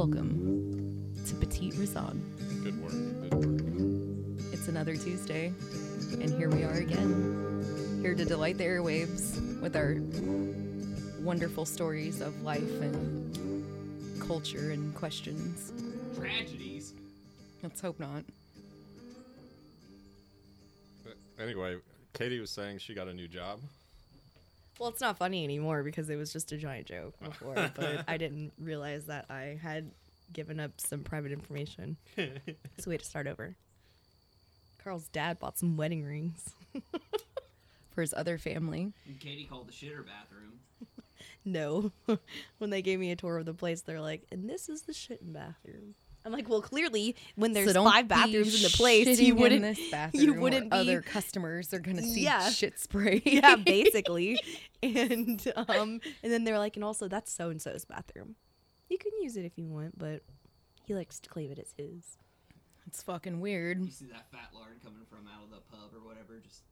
Welcome to Petite Raison. Good work. Good work. It's another Tuesday, and here we are again, here to delight the airwaves with our wonderful stories of life and culture and questions. Tragedies. Let's hope not. Anyway, Katie was saying she got a new job. Well, it's not funny anymore because it was just a giant joke before, but I didn't realize that I had given up some private information. It's a way to start over. Carl's dad bought some wedding rings for his other family. And Katie called the shitter bathroom. No. When they gave me a tour of the place, they're like, and this is the shitting bathroom. I'm like, well, clearly, when there's five bathrooms in the place, you wouldn't be. Other customers are gonna see shit spray. Yeah, basically. And then they're like, and also that's so and so's bathroom. You can use it if you want, but he likes to claim it as his. It's fucking weird. You see that fat lard coming from out of the pub or whatever, just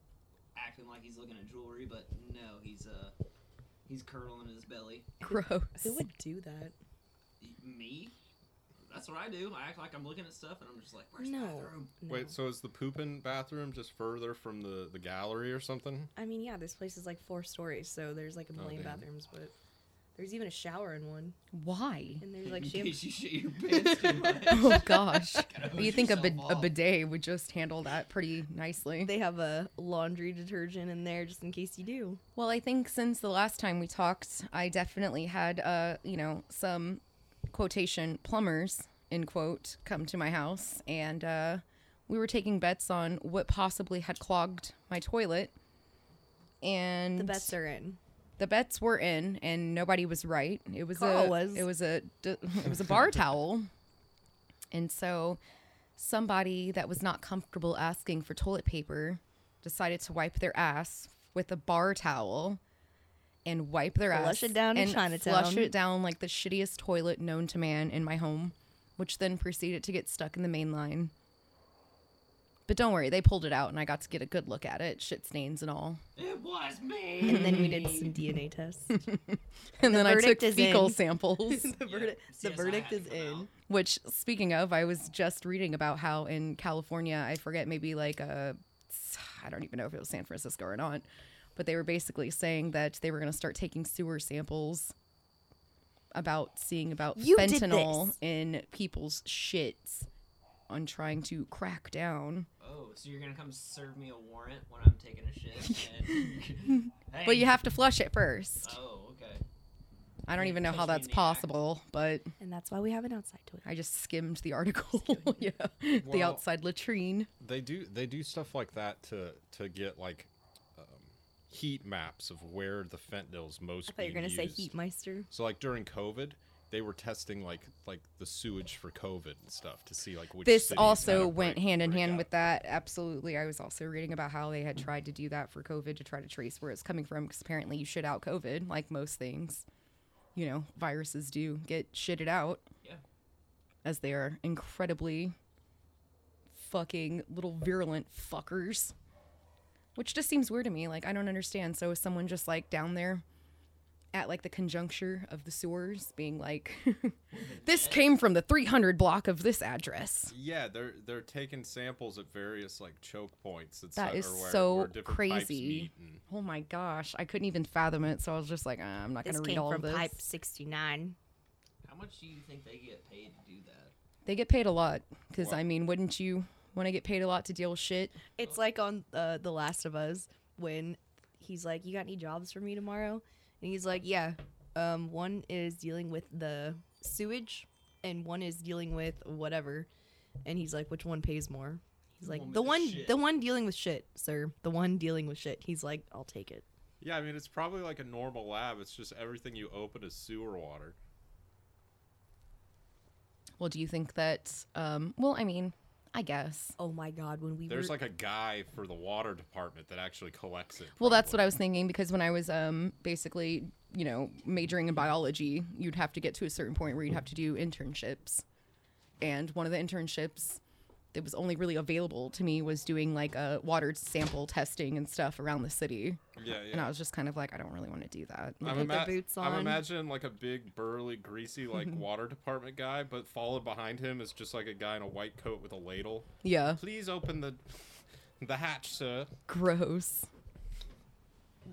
acting like he's looking at jewelry, but no, he's curling his belly. Gross. Who would do that? Me? That's what I do. I act like I'm looking at stuff, and I'm just like, where's the bathroom? No. Wait, so is the pooping bathroom just further from the gallery or something? I mean, yeah, this place is like 4 stories, so there's like a million bathrooms, but there's even a shower in one. Why? And there's like shampoo. In case you shit your pants too much. Oh, gosh. You think a bidet would just handle that pretty nicely. They have a laundry detergent in there just in case you do. Well, I think since the last time we talked, I definitely had, some... quotation plumbers in quote come to my house, and we were taking bets on what possibly had clogged my toilet, and the bets were in and nobody was right. It was a bar towel, and so somebody that was not comfortable asking for toilet paper decided to wipe their ass with a bar towel and wipe their ass. Flush it down in Chinatown. Flush it down like the shittiest toilet known to man in my home, which then proceeded to get stuck in the main line. But don't worry, they pulled it out and I got to get a good look at it. Shit stains and all. It was me! And then we did some DNA tests. And then I took fecal samples. The verdict is in. Which, speaking of, I was just reading about how in California, I forget, maybe like I don't even know if it was San Francisco or not, but they were basically saying that they were going to start taking sewer samples about seeing about fentanyl in people's shits on trying to crack down. Oh, so you're going to come serve me a warrant when I'm taking a shit? And... hey. But you have to flush it first. Oh, okay. I don't even know how that's possible, but... And that's why we have an outside toilet. I just skimmed the article. Yeah, well, the outside latrine. They do stuff like that to get, like... heat maps of where the fentanyl's most. I thought you were gonna say Heatmeister. So like during COVID, they were testing like the sewage for COVID and stuff to see like which. This also went hand in hand with that. Absolutely, I was also reading about how they had tried to do that for COVID to try to trace where it's coming from, because apparently you shit out COVID like most things. You know, viruses do get shitted out. Yeah. As they are incredibly fucking little virulent fuckers. Which just seems weird to me. Like, I don't understand. So is someone just, like, down there at, like, the conjuncture of the sewers being like, this came from the 300 block of this address? Yeah, they're taking samples at various, like, choke points. That is so crazy. Oh, my gosh. I couldn't even fathom it. So I was just like, I'm not going to read all of this. This came from pipe 69. How much do you think they get paid to do that? They get paid a lot. Because, I mean, wouldn't you... When I get paid a lot to deal with shit. It's like on The Last of Us when he's like, you got any jobs for me tomorrow? And he's like, yeah. One is dealing with the sewage and one is dealing with whatever. And he's like, which one pays more? He's like, the one dealing with shit, sir. The one dealing with shit. He's like, I'll take it. Yeah, I mean, it's probably like a normal lab. It's just everything you open is sewer water. Well, do you think that, I mean... I guess. Oh my God, there's like a guy for the water department that actually collects it. Probably. Well, that's what I was thinking, because when I was basically, you know, majoring in biology, you'd have to get to a certain point where you'd have to do internships. And one of the internships, it was only really available to me was doing like a water sample testing and stuff around the city. Yeah. And I was just kind of like, I don't really want to do that. Like, I'm imagining like a big burly, greasy like water department guy, but followed behind him is just like a guy in a white coat with a ladle. Yeah. Please open the hatch, sir. Gross.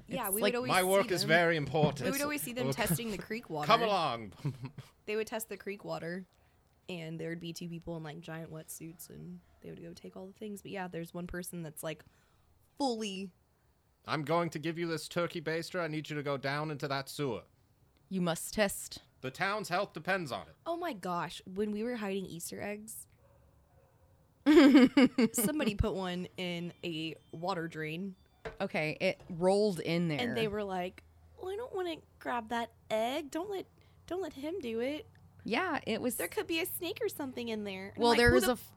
Yeah, we would always my work is very important. We would always see them testing the creek water. Come along. They would test the creek water, and there would be two people in like giant wetsuits, and they would go take all the things. But yeah, there's one person that's like fully. I'm going to give you this turkey baster. I need you to go down into that sewer. You must test. The town's health depends on it. Oh my gosh! When we were hiding Easter eggs, somebody put one in a water drain. Okay, it rolled in there. And they were like, well, I don't want to grab that egg. Don't let him do it. Yeah, it was... There could be a snake or something in there. Well, like,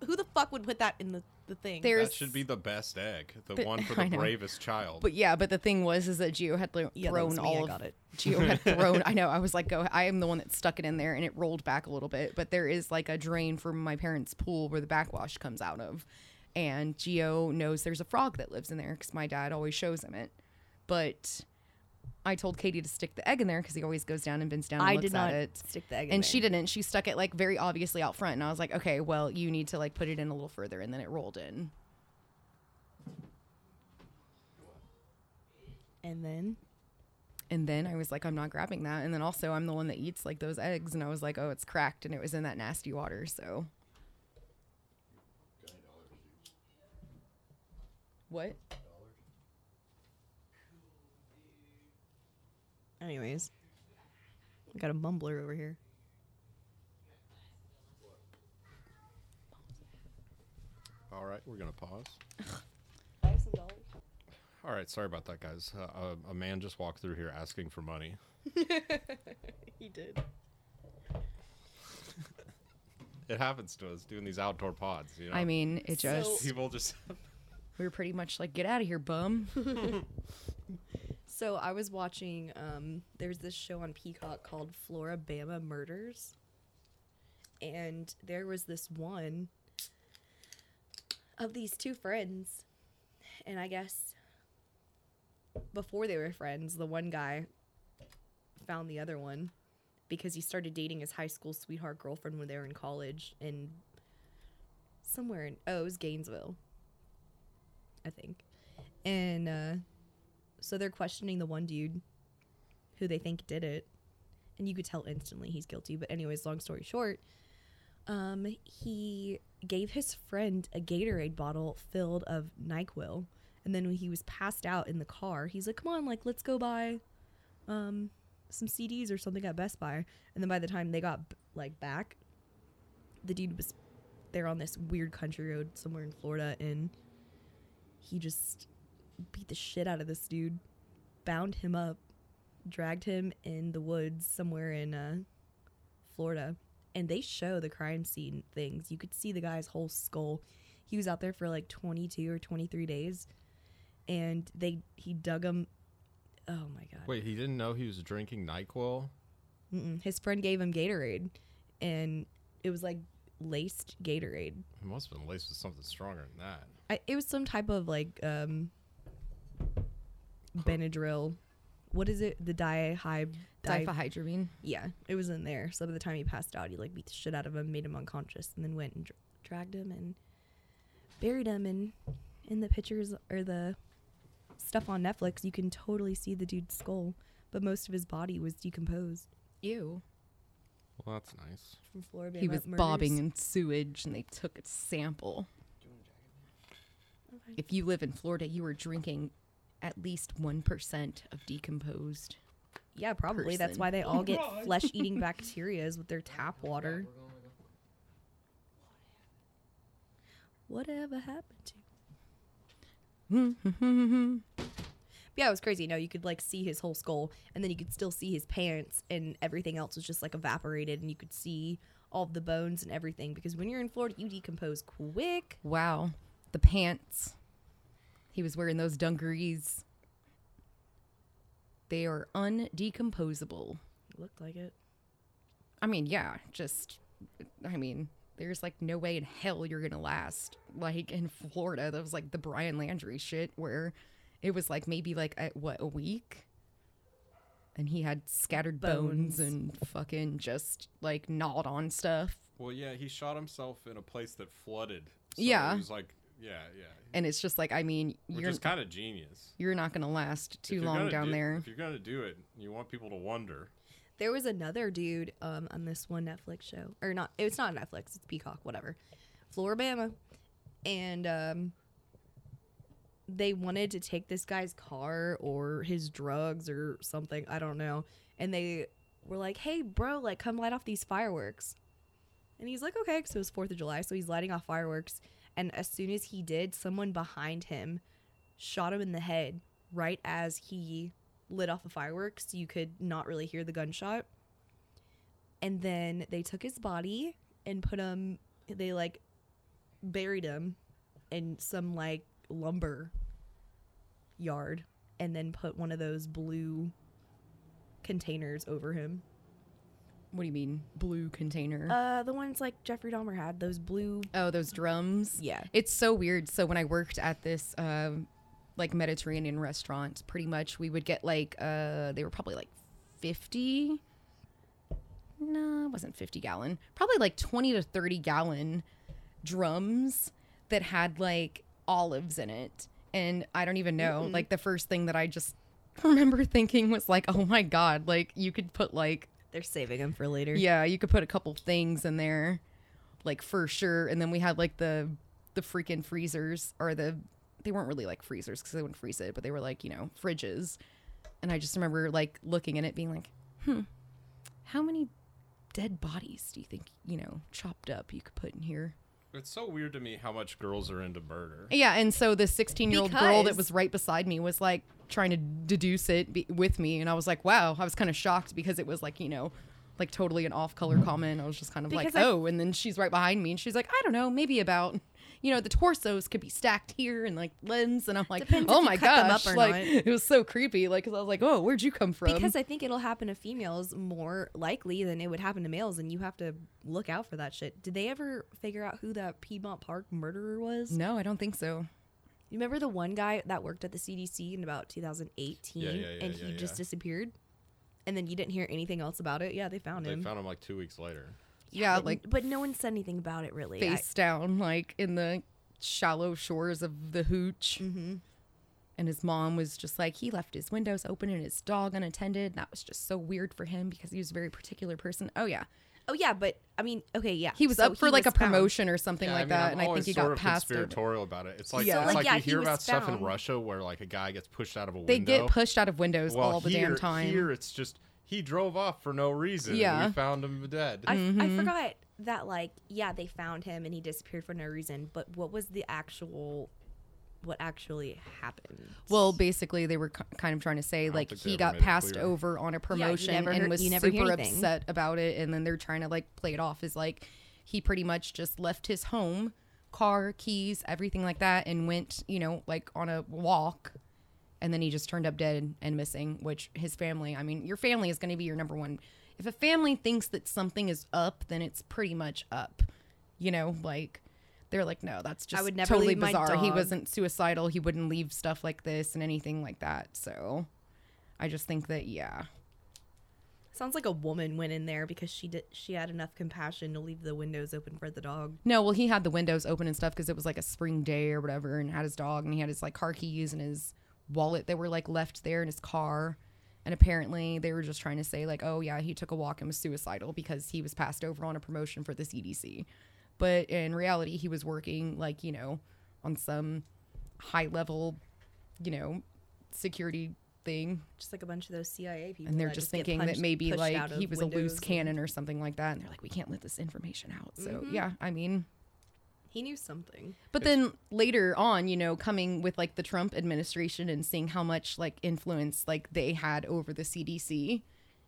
who the fuck would put that in the thing? That should be the best egg. The one for the bravest child. But yeah, but the thing was is that Gio had thrown all of it. Gio had thrown... I know, I was like, I am the one that stuck it in there, and it rolled back a little bit. But there is like a drain from my parents' pool where the backwash comes out of. And Gio knows there's a frog that lives in there because my dad always shows him it. But I told Katie to stick the egg in there because he always goes down and bends down and looks at it. I did not stick the egg in there. And she didn't. She stuck it like very obviously out front. And I was like, okay, well, you need to like put it in a little further. And then it rolled in. And then I was like, I'm not grabbing that. And then also I'm the one that eats like those eggs. And I was like, oh, it's cracked. And it was in that nasty water. So. What? Anyways, we got a mumbler over here. All right, we're gonna pause. $5. All right, sorry about that, guys. A man just walked through here asking for money. He did. It happens to us doing these outdoor pods. You know? I mean, it just people just. We were pretty much like, get out of here, bum. So I was watching, there's this show on Peacock called Flora-Bama Murders. And there was this one of these two friends. And I guess before they were friends, the one guy found the other one because he started dating his high school sweetheart girlfriend when they were in college. And somewhere in, it was Gainesville, I think. And so they're questioning the one dude who they think did it. And you could tell instantly he's guilty. But anyways, long story short, he gave his friend a Gatorade bottle filled of NyQuil. And then when he was passed out in the car, he's like, come on, like, let's go buy some CDs or something at Best Buy. And then by the time they got, like, back, the dude was there on this weird country road somewhere in Florida and... He just beat the shit out of this dude, bound him up, dragged him in the woods somewhere in Florida. And they show the crime scene things. You could see the guy's whole skull. He was out there for like 22 or 23 days. And he dug him. Oh, my God. Wait, he didn't know he was drinking NyQuil? Mm-mm. His friend gave him Gatorade. And it was like laced Gatorade. It must have been laced with something stronger than that. It was some type of like Benadryl. What is it? The diphenhydramine. Yeah, it was in there. So by the time he passed out, he like beat the shit out of him, made him unconscious, and then went and dragged him and buried him. And in the pictures or the stuff on Netflix, you can totally see the dude's skull, but most of his body was decomposed. Ew. Well, that's nice. From Florida, he was bobbing in sewage, and they took a sample. If you live in Florida, you are drinking at least 1% of decomposed. Yeah, probably. Person. That's why they all get flesh-eating bacterias with their tap water. Whatever happened to you? Yeah, it was crazy. No, you could, like, see his whole skull, and then you could still see his pants, and everything else was just, like, evaporated, and you could see all the bones and everything. Because when you're in Florida, you decompose quick. Wow. The pants. He was wearing those dungarees. They are undecomposable. Looked like it. I mean, yeah, just, I mean, there's like no way in hell you're gonna last. Like in Florida, that was like the Brian Landry shit where it was like maybe like a week, and he had scattered bones and fucking just like gnawed on stuff. Well, yeah, he shot himself in a place that flooded. So yeah, it was like yeah. And it's just like, I mean, which is kind of genius. You're not gonna last too long down there. If you're gonna do it, you want people to wonder. There was another dude on this one Netflix show. Or not, it's not Netflix, it's Peacock, whatever. Flora-Bama. And they wanted to take this guy's car or his drugs or something, I don't know. And they were like, hey, bro, like, come light off these fireworks. And he's like, okay, because it was 4th of July, so he's lighting off fireworks. And as soon as he did, someone behind him shot him in the head right as he lit off the fireworks. You could not really hear the gunshot. And then they took his body and put him, they like buried him in some like lumber yard and then put one of those blue containers over him. What do you mean blue container? The ones like Jeffrey Dahmer had, those blue. Oh, those drums. Yeah. It's so weird. So when I worked at this, like Mediterranean restaurants, pretty much we would get like they were probably like 50, no, it wasn't 50 gallon, probably like 20 to 30 gallon drums that had like olives in it. And I don't even know, like the first thing that I just remember thinking was like, oh my god, like you could put like, they're saving them for later. Yeah, you could put a couple things in there like for sure. And then we had like the freaking freezers, or they weren't really like freezers because they wouldn't freeze it, but they were like, you know, fridges. And I just remember like looking at it being like, how many dead bodies do you think, you know, chopped up you could put in here? It's so weird to me how much girls are into murder. Yeah, and so the 16-year-old girl that was right beside me was like trying to deduce it with me. And I was like, wow, I was kind of shocked because it was like, you know, like totally an off-color comment. I was just kind of because like, oh, and then she's right behind me and she's like, I don't know, maybe about... You know, the torsos could be stacked here and like lens. And I'm like, depends oh my gosh, like not. It was so creepy. Like, cause I was like, oh, where'd you come from? Because I think it'll happen to females more likely than it would happen to males. And you have to look out for that shit. Did they ever figure out who that Piedmont Park murderer was? No, I don't think so. You remember the one guy that worked at the CDC in about 2018 and he just disappeared? And then you didn't hear anything else about it? Yeah, they found him. They found him like 2 weeks later. Yeah, but no one said anything about it really. Face down, like in the shallow shores of the hooch. Mm-hmm. And his mom was just like, he left his windows open and his dog unattended. That was just so weird for him because he was a very particular person. Oh yeah. Oh yeah, but I mean, okay, yeah. He was so up for like a promotion or something like that, and I think he got passed. Conspiratorial about it. It's like, it's like you hear about stuff in Russia where like a guy gets pushed out of a window. They get pushed out of windows all the damn time. Here it's just. He drove off for no reason. Yeah. And we found him dead. I forgot that, like, yeah, they found him and he disappeared for no reason. But what was the actual, what actually happened? Well, basically, they were kind of trying to say, like, he got passed over on a promotion and was super upset about it. And then they're trying to, like, play it off as, like, he pretty much just left his home, car, keys, everything like that, and went, you know, like, on a walk. And then he just turned up dead and missing, which his family, I mean, your family is going to be your number one. If a family thinks that something is up, then it's pretty much up. You know, like, they're like, no, that's just totally bizarre. He wasn't suicidal. He wouldn't leave stuff like this and anything like that. So I just think that, yeah. Sounds like a woman went in there because she had enough compassion to leave the windows open for the dog. No, well, he had the windows open and stuff because it was like a spring day or whatever, and had his dog, and he had his, like, car keys and his wallet that were like left there in his car. And apparently they were just trying to say like, oh yeah, he took a walk and was suicidal because he was passed over on a promotion for the CDC. But in reality, he was working like, you know, on some high level, you know, security thing, just like a bunch of those CIA people. And they're just thinking that maybe like he was a loose cannon or something like that, and they're like, we can't let this information out. So yeah, I mean, he knew something. But then later on, you know, coming with like the Trump administration and seeing how much like influence like they had over the CDC,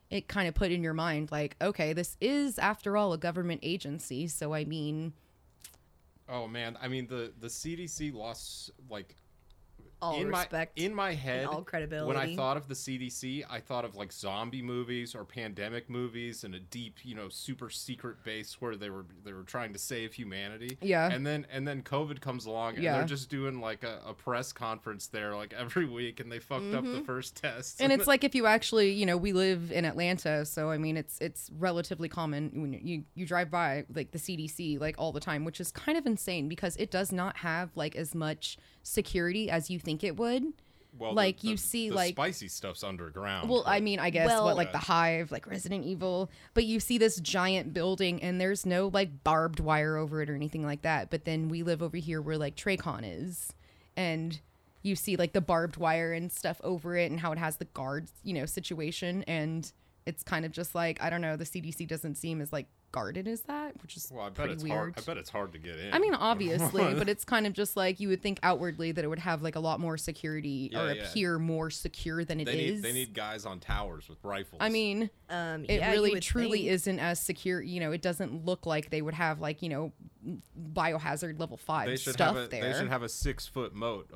it kind of put in your mind like, okay, this is after all a government agency. So I mean, oh man, I mean the CDC lost like In my head, all credibility. When I thought of the CDC, I thought of like zombie movies or pandemic movies and a deep, you know, super secret base where they were trying to save humanity. Yeah. And then COVID comes along and they're just doing like a press conference there like every week, and they fucked up the first test. And it's like, if you actually, you know, we live in Atlanta, so I mean it's relatively common when you drive by like the CDC like all the time, which is kind of insane because it does not have like as much security as you think it would. Well, like you see the like spicy stuff's underground. Well, I mean, I guess like the Hive, like Resident Evil, but you see this giant building and there's no like barbed wire over it or anything like that. But then we live over here where like TracCon is, and you see like the barbed wire and stuff over it and how it has the guards, you know, situation. And it's kind of just like, I don't know, the CDC doesn't seem as like guarded as that, which is weird. I bet it's hard to get in. I mean, obviously, but it's kind of just like you would think outwardly that it would have like a lot more security appear more secure than it is. They need guys on towers with rifles. I mean, it really truly isn't as secure. You know, it doesn't look like they would have like, you know, biohazard level 5 stuff there. They should have a 6-foot moat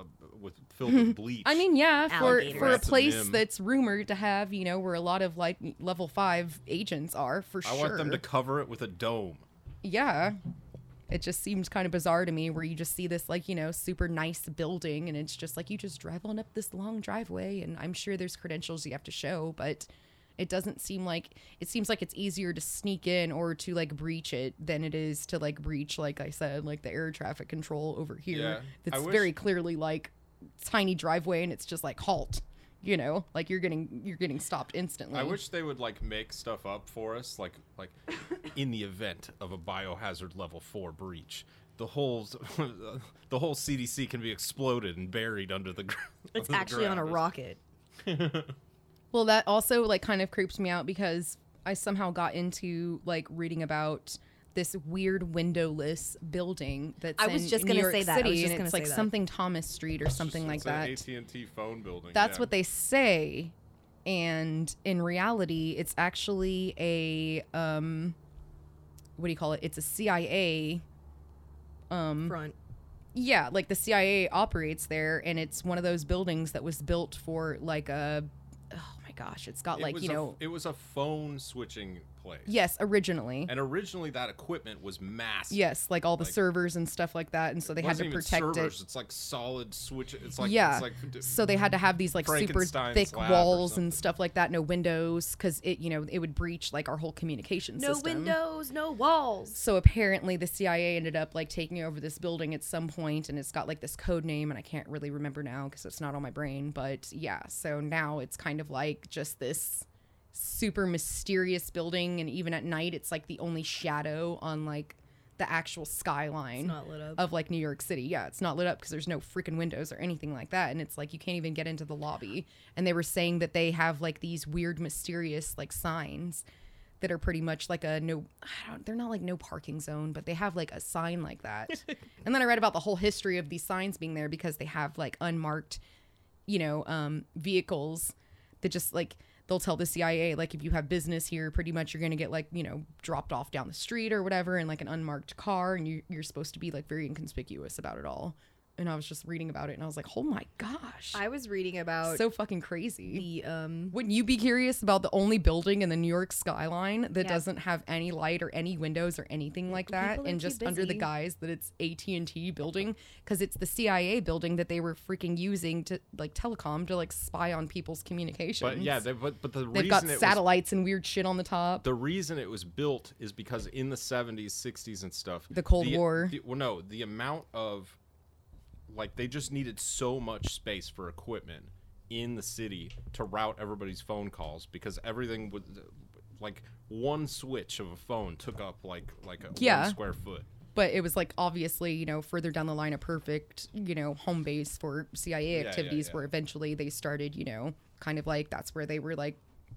filled with bleach. I mean, for a place that's rumored to have, you know, where a lot of like level 5 agents are I want them to cover it with a dome. Yeah, it just seems kind of bizarre to me where you just see this like, you know, super nice building and it's just like you just drive on up this long driveway, and I'm sure there's credentials you have to show, but it doesn't seem like it's easier to sneak in or to like breach it than it is to like breach, like I said, like the air traffic control over here. That's very clearly like tiny driveway and it's just like halt. You know, like you're getting stopped instantly. I wish they would like make stuff up for us, like in the event of a biohazard level 4 breach, the whole CDC can be exploded and buried under the ground. It's actually on a rocket. Well, that also like kind of creeps me out because I somehow got into like reading about this weird windowless building that's in New York City, something Thomas Street or something like that. AT&T phone building. That's what they say, and in reality, it's actually a what do you call it? It's a CIA front. Yeah, like the CIA operates there, and it's one of those buildings that was built for like a. Gosh, it's got like, you know, it was a phone switching place. Yes, originally that equipment was massive. Yes, like all the servers and stuff like that, and so they had to protect it. It's like solid switch. It's like so they had to have these like super thick walls and stuff like that. No windows, because it, you know, it would breach like our whole communication system. No windows, no walls. So apparently the CIA ended up like taking over this building at some point, and it's got like this code name, and I can't really remember now because it's not on my brain. But yeah, so now it's kind of like. Just this super mysterious building, and even at night it's like the only shadow on like the actual skyline of like New York City. Yeah, it's not lit up because there's no freaking windows or anything like that, and it's like you can't even get into the lobby. And they were saying that they have like these weird mysterious like signs that are pretty much like a they're not like no parking zone, but they have like a sign like that. And then I read about the whole history of these signs being there because they have like unmarked, you know, vehicles. That just like they'll tell the CIA like, if you have business here, pretty much you're gonna get like, you know, dropped off down the street or whatever in like an unmarked car, and you're supposed to be like very inconspicuous about it all. And I was just reading about it and I was like, oh my gosh. I was reading about so fucking crazy. Wouldn't you be curious about the only building in the New York skyline that doesn't have any light or any windows or anything like that, and just under the guise that it's AT&T building, because it's the CIA building that they were freaking using to like telecom to like spy on people's communications. But yeah, but they've got satellites and weird shit on the top. The reason it was built is because in the 70s, 60s and stuff, the Cold War. The amount of like they just needed so much space for equipment in the city to route everybody's phone calls, because everything was like one switch of a phone took up like 1 square foot. But it was like obviously, you know, further down the line a perfect, you know, home base for CIA activities where eventually they started, you know, kind of like that's where they were like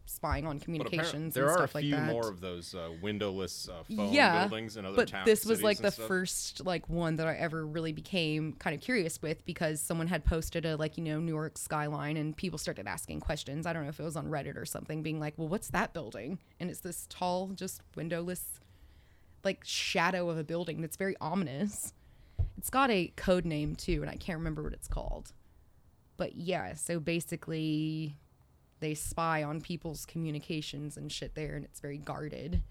spying on communications and stuff like that. There are a few more of those windowless phone buildings in other towns. But this was like the first like one that I ever really became kind of curious with, because someone had posted a like, you know, New York skyline, and people started asking questions. I don't know if it was on Reddit or something, being like, well, what's that building? And it's this tall, just windowless like shadow of a building that's very ominous. It's got a code name too, and I can't remember what it's called. But yeah, so basically they spy on people's communications and shit there, and it's very guarded.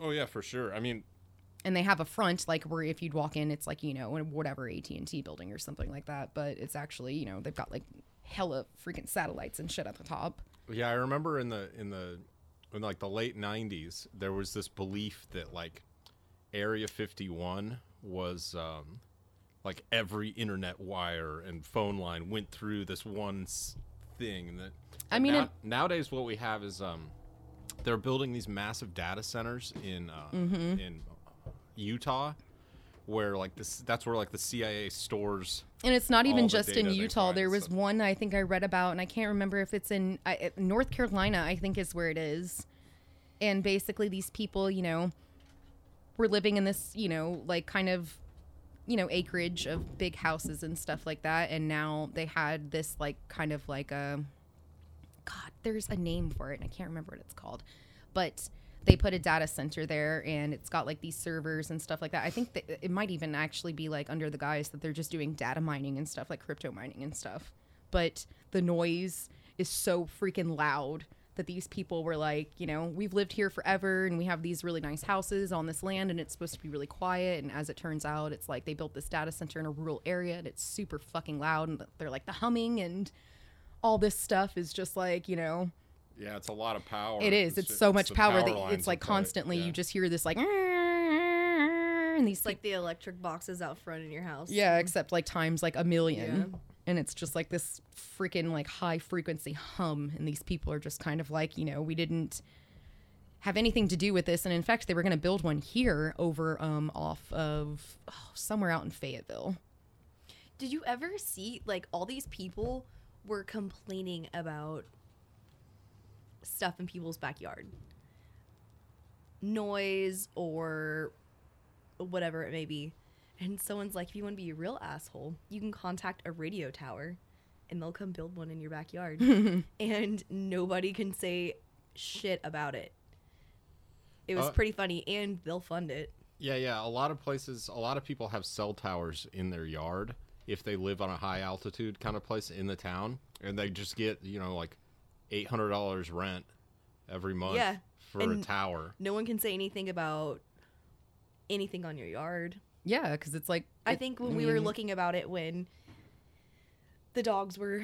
Oh, yeah, for sure. I mean... And they have a front, like, where if you'd walk in, it's like, you know, whatever AT&T building or something like that. But it's actually, you know, they've got, like, hella freaking satellites and shit at the top. Yeah, I remember in like, the late 90s, there was this belief that, like, Area 51 was... like every internet wire and phone line went through this one thing. That I mean, nowadays what we have is they're building these massive data centers in Utah, where like this that's where like the CIA stores. And it's not even just in Utah. There was one I think I read about, and I can't remember if it's in North Carolina. I think is where it is, and basically these people, you know, were living in this, you know, like kind of. You know, acreage of big houses and stuff like that. And now they had this like kind of like a God, there's a name for it and I can't remember what it's called, but they put a data center there and it's got like these servers and stuff like that. I think that it might even actually be like under the guise that they're just doing data mining and stuff, like crypto mining and stuff. But the noise is so freaking loud that these people were like, you know, we've lived here forever and we have these really nice houses on this land and it's supposed to be really quiet. And as it turns out, it's like they built this data center in a rural area and it's super fucking loud. And they're like the humming and all this stuff is just like, you know. Yeah, it's a lot of power. It is. It's so much power that it's like constantly you just hear this like. And these like the electric boxes out front in your house. Yeah, except like times like a million. Yeah. And it's just like this freaking like high frequency hum. And these people are just kind of like, you know, we didn't have anything to do with this. And in fact, they were going to build one here over off of somewhere out in Fayetteville. Did you ever see like all these people were complaining about stuff in people's backyard? Noise or whatever it may be. And someone's like, if you want to be a real asshole, you can contact a radio tower and they'll come build one in your backyard. And nobody can say shit about it. It was pretty funny. And they'll fund it. Yeah, yeah. A lot of places, a lot of people have cell towers in their yard if they live on a high altitude kind of place in the town. And they just get, you know, like $800 rent every month for a tower. No one can say anything about anything on your yard. Yeah, because it's like... I think when we were looking about it when the dogs were...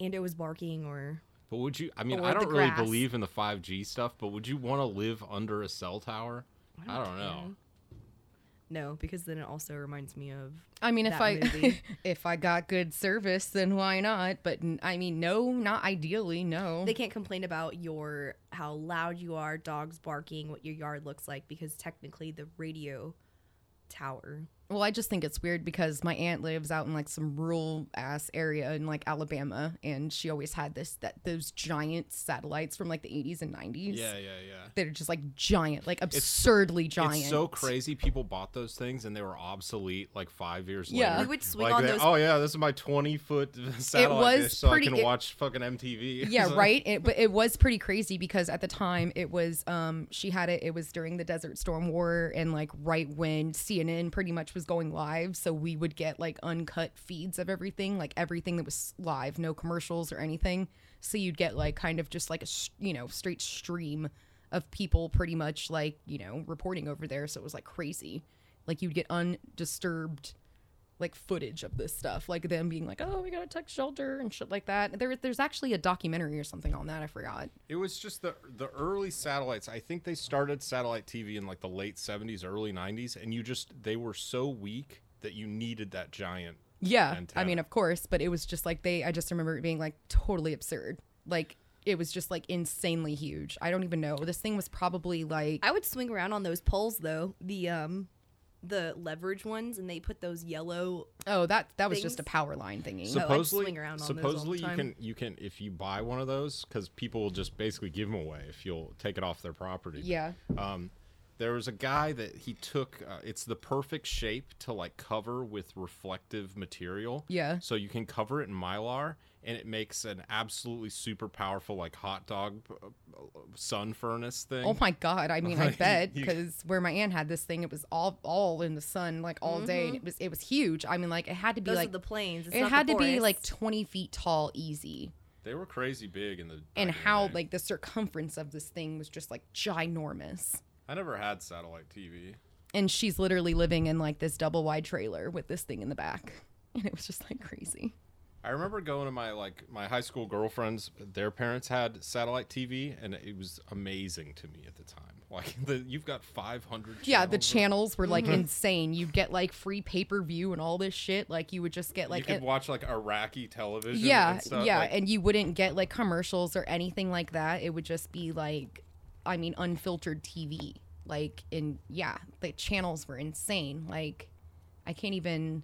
Ando was barking or... But would you... I mean, I don't really believe in the 5G stuff, but would you want to live under a cell tower? I don't know. No, because then it also reminds me of if I got good service, then why not? But, I mean, no, not ideally, no. They can't complain about your... How loud you are, dogs barking, what your yard looks like, because technically the radio... tower. Well, I just think it's weird because my aunt lives out in like some rural ass area in like Alabama, and she always had those giant satellites from like the 80s and 90s. Yeah, yeah, yeah. They're just like giant, like absurdly giant. It's so crazy. People bought those things and they were obsolete like 5 years later. Yeah, we would swing like on those. Oh yeah, this is my 20-foot satellite dish so I can watch fucking MTV. Yeah, so. Right. But it was pretty crazy because at the time it was she had it. It was during the Desert Storm War and like right when CNN pretty much was going live, so we would get like uncut feeds of everything, like everything that was live, no commercials or anything. So you'd get like kind of just like a straight stream of people pretty much like, you know, reporting over there. So it was like crazy, like you'd get undisturbed like footage of this stuff, like them being like, oh, we gotta take shelter and shit like that. There's actually a documentary or something on that. I forgot. It was just the early satellites. I think they started satellite TV in like the late 70s, early 90s, and they were so weak that you needed that giant antenna. I mean, of course, but it was just like I just remember it being like totally absurd. Like it was just like insanely huge. I don't even know. This thing was probably like I would swing around on those poles though. The leverage ones, and they put those yellow. Oh, that was just a power line thingy. Supposedly, swing around on supposedly those all the time. you can if you buy one of those, because people will just basically give them away if you'll take it off their property. Yeah. There was a guy that he took, it's the perfect shape to like cover with reflective material. Yeah. So you can cover it in Mylar and it makes an absolutely super powerful like hot dog sun furnace thing. Oh my God. I mean, like, I bet, because where my aunt had this thing, it was all in the sun like all day. And it was huge. I mean, like it had to be those like the plains. It's it had to be like 20 feet tall easy. They were crazy big in the. And how like the circumference of this thing was just like ginormous. I never had satellite TV. And she's literally living in like this double wide trailer with this thing in the back. And it was just like crazy. I remember going to my high school girlfriends, their parents had satellite TV and it was amazing to me at the time. Like you've got 500 channels. Yeah, the channels were like insane. You'd get like free pay-per-view and all this shit. Like you would just get like... You could watch like Iraqi television and stuff. Yeah, like, and you wouldn't get like commercials or anything like that. It would just be like... I mean, unfiltered TV, like, and yeah, the channels were insane. Like, I can't even,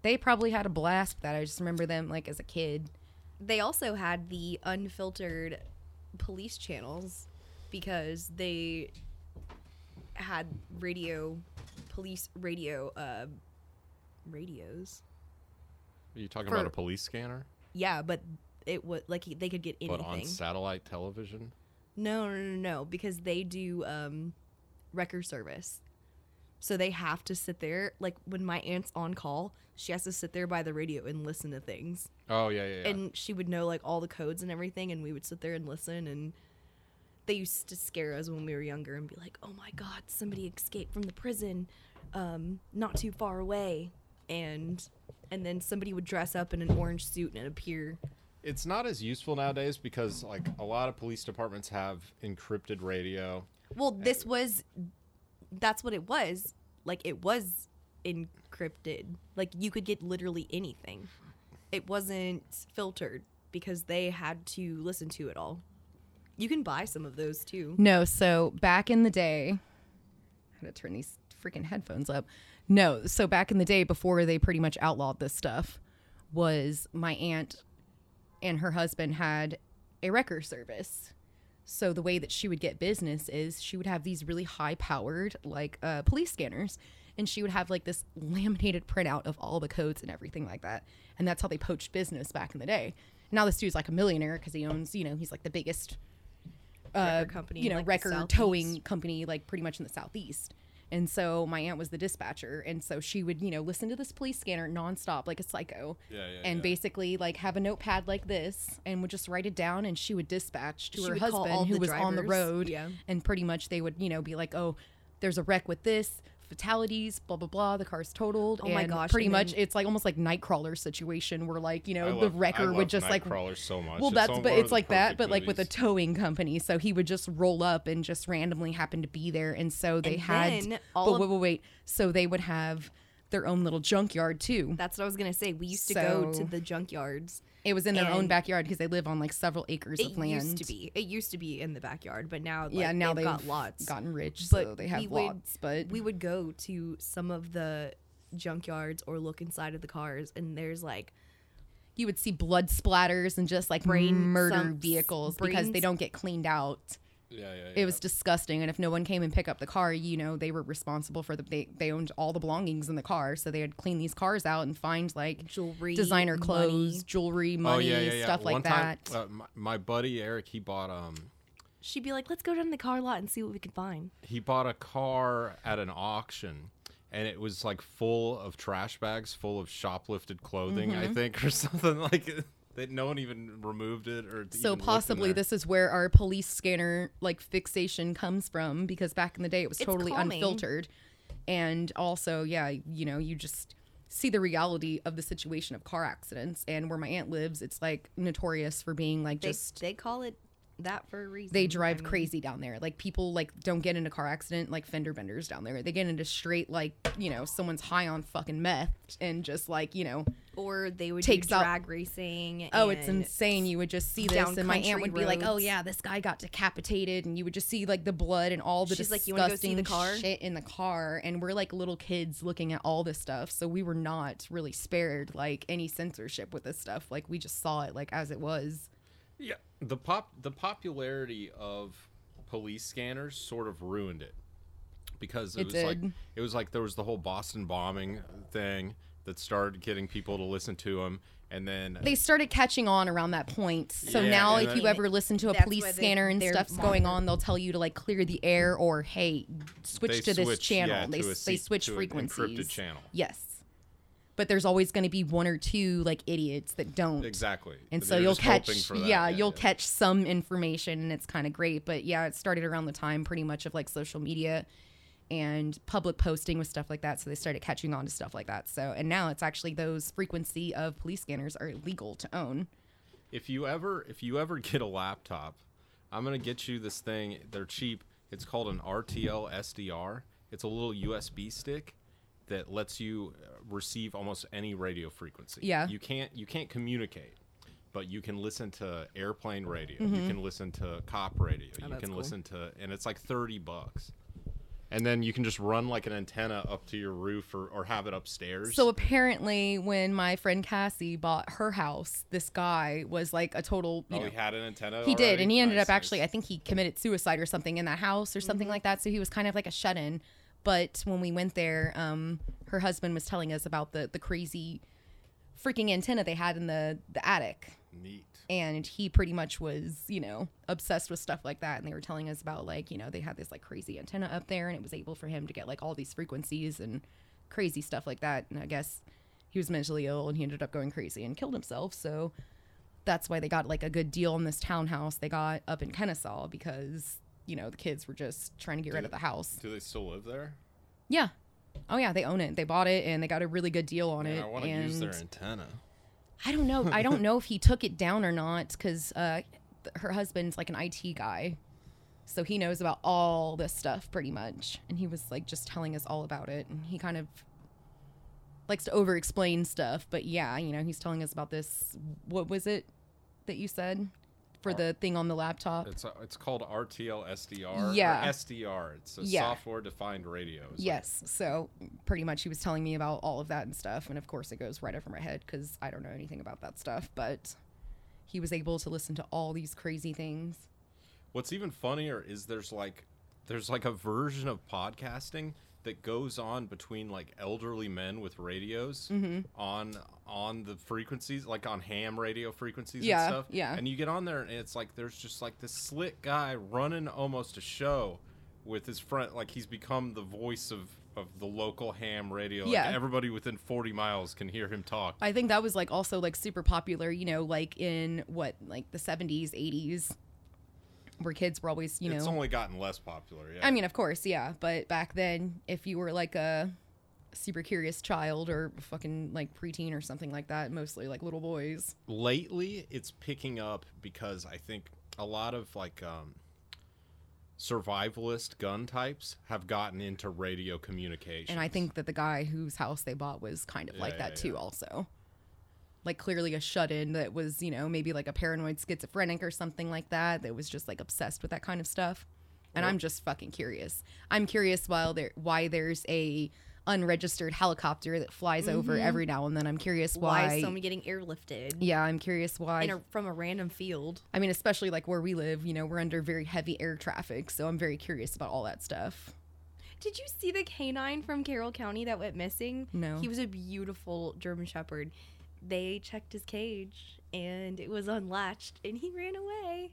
they probably had a blast with that. I just remember them, like, as a kid. They also had the unfiltered police channels because they had radios. Are you talking about a police scanner? Yeah, but it was, like, they could get anything. But on satellite television? No, because they do wrecker service. So they have to sit there. Like, when my aunt's on call, she has to sit there by the radio and listen to things. Oh, yeah. And she would know, like, all the codes and everything, and we would sit there and listen. And they used to scare us when we were younger and be like, oh, my God, somebody escaped from the prison not too far away. And then somebody would dress up in an orange suit and appear... It's not as useful nowadays because, like, a lot of police departments have encrypted radio. Well, that's what it was. Like, it was encrypted. Like, you could get literally anything. It wasn't filtered because they had to listen to it all. You can buy some of those, too. No, so back in the day... I had to turn these freaking headphones up. No, so back in the day, before they pretty much outlawed this stuff, was my aunt... And her husband had a wrecker service. So the way that she would get business is she would have these really high-powered, like, police scanners. And she would have, like, this laminated printout of all the codes and everything like that. And that's how they poached business back in the day. Now this dude's, like, a millionaire because he owns, you know, he's, like, the biggest, company, you know, like wrecker towing company, like, pretty much in the Southeast. And so my aunt was the dispatcher. And so she would, you know, listen to this police scanner nonstop like a psycho. Yeah, basically, like, have a notepad like this and would just write it down. And she would dispatch to her husband who was on the road. Yeah. And pretty much they would, you know, be like, oh, there's a wreck with this, fatalities, blah, blah, blah. The car's totaled. Oh, my gosh. Pretty much it's like almost like Nightcrawler situation where, like, you know, the wrecker would just like. I love Nightcrawler so much. Well, that's, but it's like that, but like with a towing company. So he would just roll up and just randomly happen to be there. And so they had. Oh, wait. So they would have their own little junkyard, too. That's what I was going to say. We used to go to the junkyards. It was in their own backyard because they live on like several acres of land. It used to be in the backyard, but now like, they've got lots. Gotten rich, but so they have lots. But we would go to some of the junkyards or look inside of the cars, and there's like you would see blood splatters and just like murder vehicles because they don't get cleaned out. Yeah. It was disgusting, and if no one came and picked up the car, you know they were responsible for they owned all the belongings in the car, so they had clean these cars out and find like jewelry, designer clothes, jewelry, money, stuff like that. One time, my buddy Eric, he bought She'd be like, "Let's go down to the car lot and see what we can find." He bought a car at an auction, and it was like full of trash bags, full of shoplifted clothing, I think, or something like it. That no one even removed it or so possibly this is where our police scanner like fixation comes from because back in the day it was totally unfiltered. And also, you know, you just see the reality of the situation of car accidents. And where my aunt lives, it's like notorious for being like they call it that for a reason. They drive crazy down there. Like people like don't get into car accident like fender benders down there. They get into straight like, you know, someone's high on fucking meth and just like, you know, or they would take drag racing. Oh, it's insane. You would just see this and my aunt would be like, "Oh yeah, this guy got decapitated." And you would just see like the blood and all the disgusting shit in the car. And we're like little kids looking at all this stuff. So we were not really spared like any censorship with this stuff. Like we just saw it like as it was. Yeah, the popularity of police scanners sort of ruined it because it was like there was the whole Boston bombing thing that started getting people to listen to him. And then they started catching on around that point. So yeah, now if you ever listen to a police scanner and stuff's going on, they'll tell you to like clear the air or, hey, switch to this channel. Yeah, they switch to frequencies. An encrypted channel. Yes. But there's always going to be one or two like idiots that don't. Exactly. And so you'll catch, catch some information, and it's kind of great. But yeah, it started around the time pretty much of like social media and public posting with stuff like that, so they started catching on to stuff like that. So, and now it's actually those frequency of police scanners are illegal to own. If you ever get a laptop, I'm gonna get you this thing. They're cheap. It's called an RTL SDR. It's a little USB stick that lets you receive almost any radio frequency. Yeah. You can't communicate, but you can listen to airplane radio. Mm-hmm. You can listen to cop radio. Oh, you can listen to, and it's like $30. And then you can just run like an antenna up to your roof or have it upstairs. So apparently when my friend Cassie bought her house, this guy was like a total, he had an antenna. He did. And he ended up actually, I think he committed suicide or something in that house or something like that. So he was kind of like a shut-in. But when we went there, her husband was telling us about the crazy freaking antenna they had in the attic. Neat. And he pretty much was, obsessed with stuff like that. And they were telling us about, they had this, crazy antenna up there. And it was able for him to get, all these frequencies and crazy stuff like that. And I guess he was mentally ill and he ended up going crazy and killed himself. So that's why they got, a good deal in this townhouse they got up in Kennesaw because, the kids were just trying to get rid of the house. Do they still live there? Yeah. Oh, yeah. They own it. They bought it and they got a really good deal on it. I want to use their antenna. I don't know. I don't know if he took it down or not because her husband's like an IT guy. So he knows about all this stuff pretty much. And he was just telling us all about it. And he kind of likes to over explain stuff. But yeah, he's telling us about this. What was it that you said for the thing on the laptop? It's called RTL SDR. Yeah. Or SDR. It's a software defined radio. Yes. So pretty much he was telling me about all of that and stuff. And of course it goes right over my head because I don't know anything about that stuff. But he was able to listen to all these crazy things. What's even funnier is there's a version of podcasting that goes on between elderly men with radios on the frequencies, on ham radio frequencies and stuff. Yeah. And you get on there and it's there's just this slick guy running almost a show with his friend. He's become the voice of the local ham radio. Yeah. Everybody within 40 miles can hear him talk. I think that was also super popular, in the 70s, 80s. Where kids were always, It's only gotten less popular, yeah. I mean, of course, yeah. But back then, if you were, a super curious child or fucking, preteen or something like that, mostly, little boys. Lately, it's picking up because I think a lot of, survivalist gun types have gotten into radio communications. And I think that the guy whose house they bought was kind of too, also. Clearly a shut-in that was, maybe a paranoid schizophrenic or something like that was just obsessed with that kind of stuff. And right. I'm just fucking curious. I'm curious why there's a unregistered helicopter that flies over every now and then. I'm curious why is someone getting airlifted? Yeah, I'm curious why. From a random field. I mean, especially where we live, we're under very heavy air traffic. So I'm very curious about all that stuff. Did you see the canine from Carroll County that went missing? No. He was a beautiful German Shepherd. They checked his cage, and it was unlatched, and he ran away.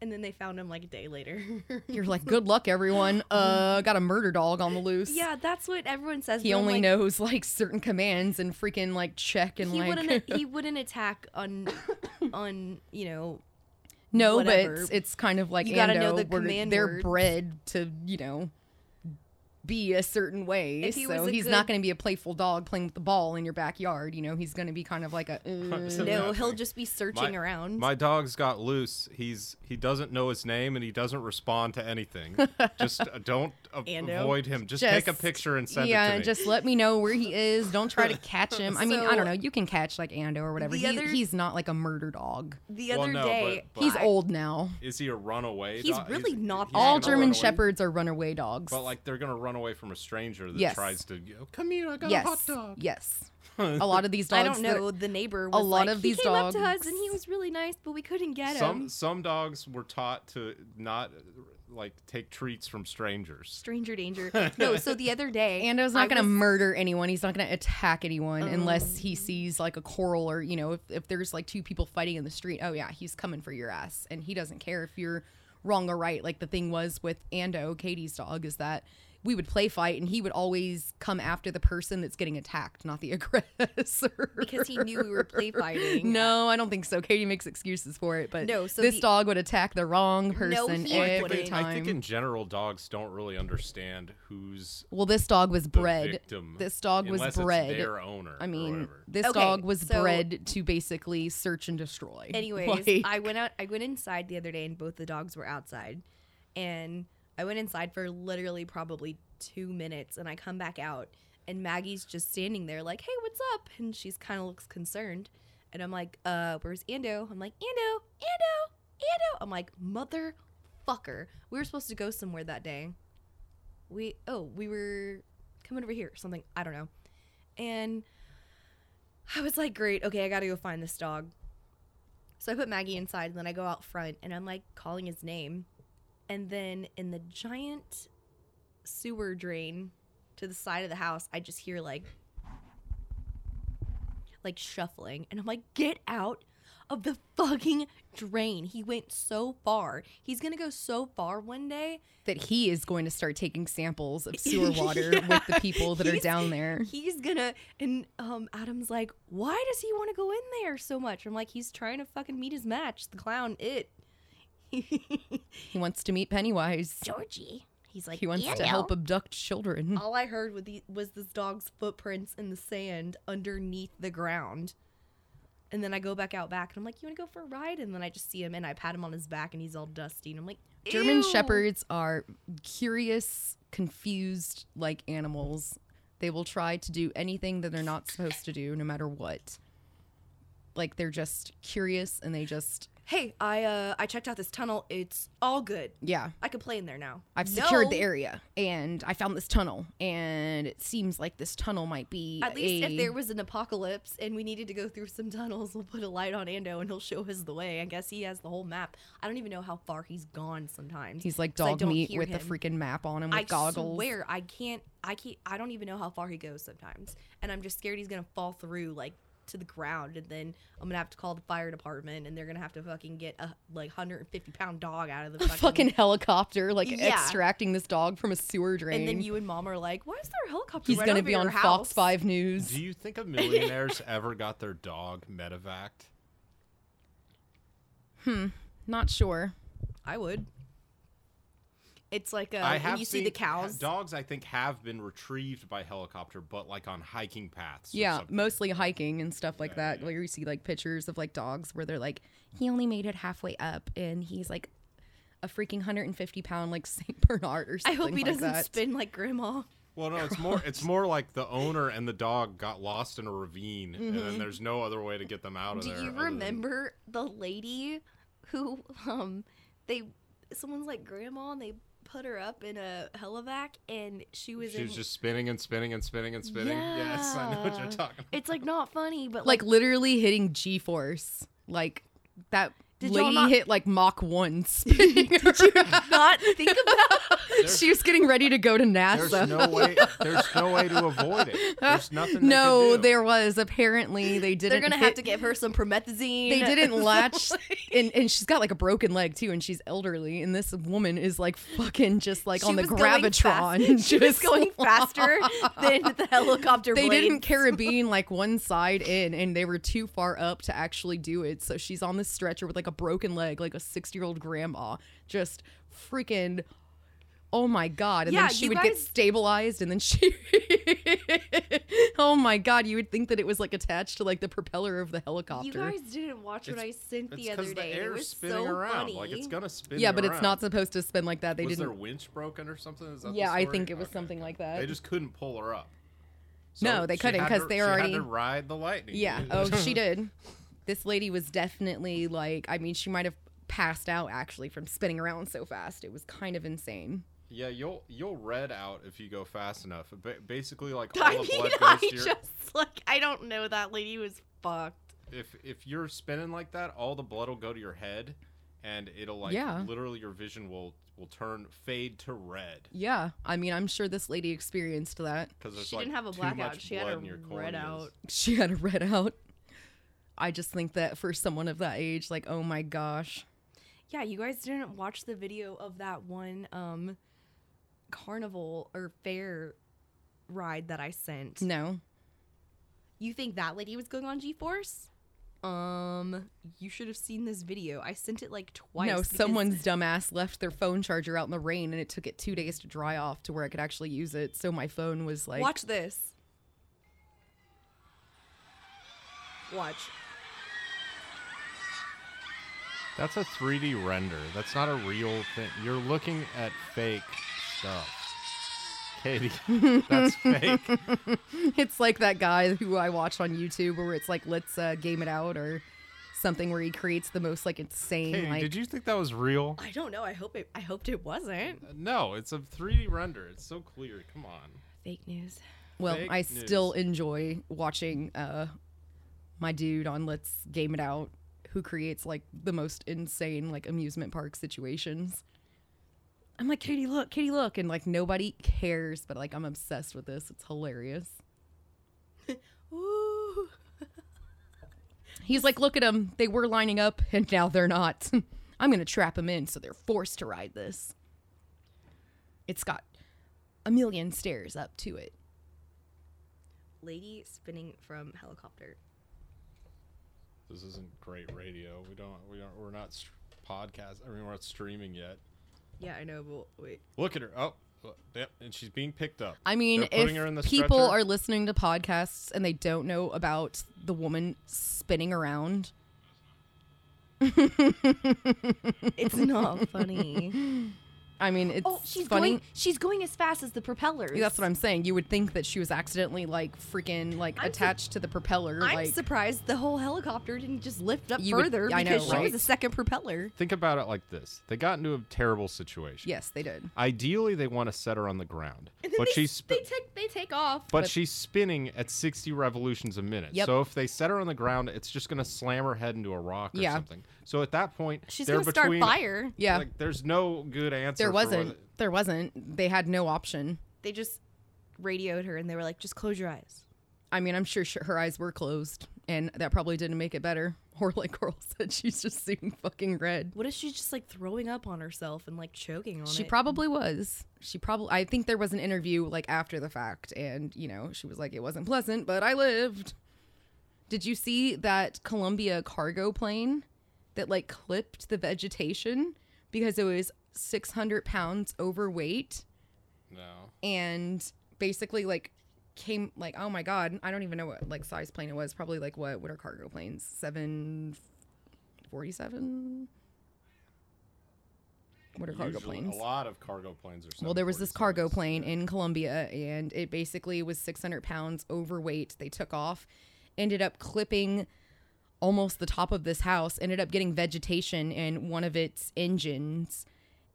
And then they found him, a day later. You're good luck, everyone. Got a murder dog on the loose. Yeah, that's what everyone says. He only knows, certain commands and freaking, check and, He wouldn't attack on No, whatever. But it's kind of like you gotta Ando, know the command they're words. Bred to, be a certain way, he's not going to be a playful dog playing with the ball in your backyard. He's going to be kind of like a he'll just be searching around. My dog's got loose. He doesn't know his name and he doesn't respond to anything. Just don't avoid him. Just take a picture and send it to me. Just let me know where he is. Don't try to catch him. I mean, I don't know. You can catch Ando or whatever. He's not a murder dog. The other day, but he's old now. Is he a runaway? He's dog? Really he's, not. He's all German Shepherds are runaway dogs. But they're going to run away from a stranger that tries to come here. I got a hot dog. Yes. A lot of these dogs. I don't know. The neighbor was he came up to us and he was really nice, but we couldn't get him. Some dogs were taught to not like take treats from strangers. Stranger danger. No, so the other day, Ando's not going to murder anyone. He's not going to attack anyone unless he sees like a quarrel, or you know, if there's like two people fighting in the street. Oh yeah, he's coming for your ass, and he doesn't care if you're wrong or right. Like the thing was with Ando, Katie's dog, is that we would play fight and he would always come after the person that's getting attacked, not the aggressor. Because he knew we were play fighting. No, I don't think so. Katie makes excuses for it, but no, so this dog would attack the wrong person every time. I think in general, dogs don't really understand who's this dog was bred. Victim, this dog was bred. It's their owner. I mean, this dog was bred to basically search and destroy. Anyways, like, I went inside the other day, and both the dogs were outside, and I went inside for literally probably 2 minutes, and I come back out, and Maggie's just standing there like, hey, what's up? And she's kind of looks concerned. And I'm like, where's Ando? I'm like, Ando. I'm like, motherfucker. We were supposed to go somewhere that day. We were coming over here or something. I don't know. And I was like, great. Okay, I got to go find this dog. So I put Maggie inside, and then I go out front, and I'm like calling his name. And then in the giant sewer drain to the side of the house, I just hear like shuffling. And I'm like, get out of the fucking drain. He went so far. He's going to go so far one day. That he is going to start taking samples of sewer water with the people that are down there. He's going to. And Adam's like, why does he want to go in there so much? I'm like, he's trying to fucking meet his match. The clown, it. He wants to meet Pennywise. Georgie. He's like, he wants to help abduct children. All I heard was this dog's footprints in the sand underneath the ground. And then I go back, and I'm like, you want to go for a ride? And then I just see him, and I pat him on his back, and he's all dusty. And I'm like, ew. German Shepherds are curious, confused, like animals. They will try to do anything that they're not supposed to do, no matter what. Like, they're just curious, and they just... Hey, I checked out this tunnel. It's all good. Yeah. I can play in there now. I've secured the area, and I found this tunnel, and it seems like this tunnel might be At least if there was an apocalypse and we needed to go through some tunnels, we'll put a light on Ando, and he'll show us the way. I guess he has the whole map. I don't even know how far he's gone sometimes. He's like dog meat with a freaking map on him with goggles. I swear, I don't even know how far he goes sometimes. And I'm just scared he's going to fall through, like, to the ground, and then I'm gonna have to call the fire department, and they're gonna have to fucking get a like 150-pound dog out of the fucking helicopter, like extracting this dog from a sewer drain. And then you and mom are like, why is there a helicopter? He's gonna be on Fox 5 News. Do you think a millionaires ever got their dog medevaced? Not sure. I would. It's like when you see the cows. Dogs, I think, have been retrieved by helicopter, but like on hiking paths. Yeah, mostly hiking and stuff like that. Yeah. Where you see like pictures of like dogs where they're like, he only made it halfway up, and he's like a freaking 150-pound like St. Bernard or something. I hope he doesn't spin like Grandma. Well, no, it's more like the owner and the dog got lost in a ravine, and then there's no other way to get them out of there. Do you remember the lady who someone's like Grandma, and they put her up in a helivac, and she was just spinning and spinning and spinning and spinning. Yeah. Yes, I know what you're talking about. It's like not funny, but like literally hitting G-force. Like that lady hit like Mach 1 spinning. Did you not think about she was getting ready to go to NASA. There's no way to avoid it. There's nothing. No, there was. Apparently they didn't. They're going to have to give her some promethazine. They didn't latch. and she's got like a broken leg too, and she's elderly, and this woman is like fucking just like on the gravitron. She was going faster than the helicopter blades. They didn't carabine like one side in, and they were too far up to actually do it. So she's on this stretcher with like a broken leg, like a 60-year-old grandma, just freaking... Oh my God. And then she would get stabilized, and then she, oh my God, you would think that it was like attached to like the propeller of the helicopter. You guys didn't watch what I sent the other day. It was spinning around. Funny. Like it's going to spin around. Yeah, but it's not supposed to spin like that. They didn't. Was their winch broken or something? Is that the story? I think it was something like that. They just couldn't pull her up. So no, they couldn't because they already had to ride the lightning. Yeah. Oh, she did. This lady was definitely like, I mean, she might have passed out actually from spinning around so fast. It was kind of insane. Yeah, you'll red out if you go fast enough. Basically, like all the blood goes to your... I don't know. That lady was fucked. If you're spinning like that, all the blood will go to your head, and it'll literally your vision will will turn fade to red. Yeah. I mean, I'm sure this lady experienced that. She didn't have a blackout. She had a red out. She had a red out. I just think that for someone of that age, like, oh my gosh. Yeah, you guys didn't watch the video of that one carnival or fair ride that I sent. No. You think that lady was going on G-Force? You should have seen this video. I sent it like twice. No, someone's dumbass left their phone charger out in the rain, and it took it 2 days to dry off to where I could actually use it. So my phone was like... Watch this. Watch. That's a 3D render. That's not a real thing. You're looking at fake stuff. Katie, that's fake. It's like that guy who I watch on YouTube where it's like, let's game it out or something, where he creates the most like insane. Katie, like, did you think that was real? I don't know. I hoped it wasn't. No, it's a 3D render. It's so clear. Come on. Fake news. Well, fake news. Still enjoy watching my dude on Let's Game It Out, who creates like the most insane like amusement park situations. I'm like, Katie, look. And like nobody cares, but like I'm obsessed with this. It's hilarious. Ooh. He's like, look at them. They were lining up and now they're not. I'm going to trap them in so they're forced to ride this. It's got a million stairs up to it. Lady spinning from helicopter. This isn't great radio. We're not podcast. I mean, we're not streaming yet. Yeah, I know, but wait. Look at her. Oh, yep, and she's being picked up. I mean, if people are listening to podcasts and they don't know about the woman spinning around. It's not funny. I mean, it's funny. She's going as fast as the propellers. That's what I'm saying. You would think that she was accidentally, like, freaking, like, attached to the propeller. I'm surprised the whole helicopter didn't just lift up further because she was a second propeller. Think about it like this. They got into a terrible situation. Yes, they did. Ideally, they want to set her on the ground. And then they take off. But she's spinning at 60 revolutions a minute. Yep. So if they set her on the ground, it's just going to slam her head into a rock or something. So at that point, she's going to start fire. Yeah. Like, there's no good answer. There wasn't. They had no option. They just radioed her, and they were like, just close your eyes. I mean, I'm sure her eyes were closed, and that probably didn't make it better. Or like Coral said, she's just seeing fucking red. What if she's just like throwing up on herself and like choking on it? She probably was. I think there was an interview like after the fact, and, you know, she was like, it wasn't pleasant, but I lived. Did you see that Columbia cargo plane that like clipped the vegetation because it was 600 pounds overweight? No. And basically like came like, oh my god, I don't even know what like size plane it was. Probably like what are cargo planes? 747? What are cargo planes? A lot of cargo planes are 747. Well, there was this cargo plane in Colombia, and it basically was 600 pounds overweight. They took off, ended up clipping almost the top of this house, ended up getting vegetation in one of its engines.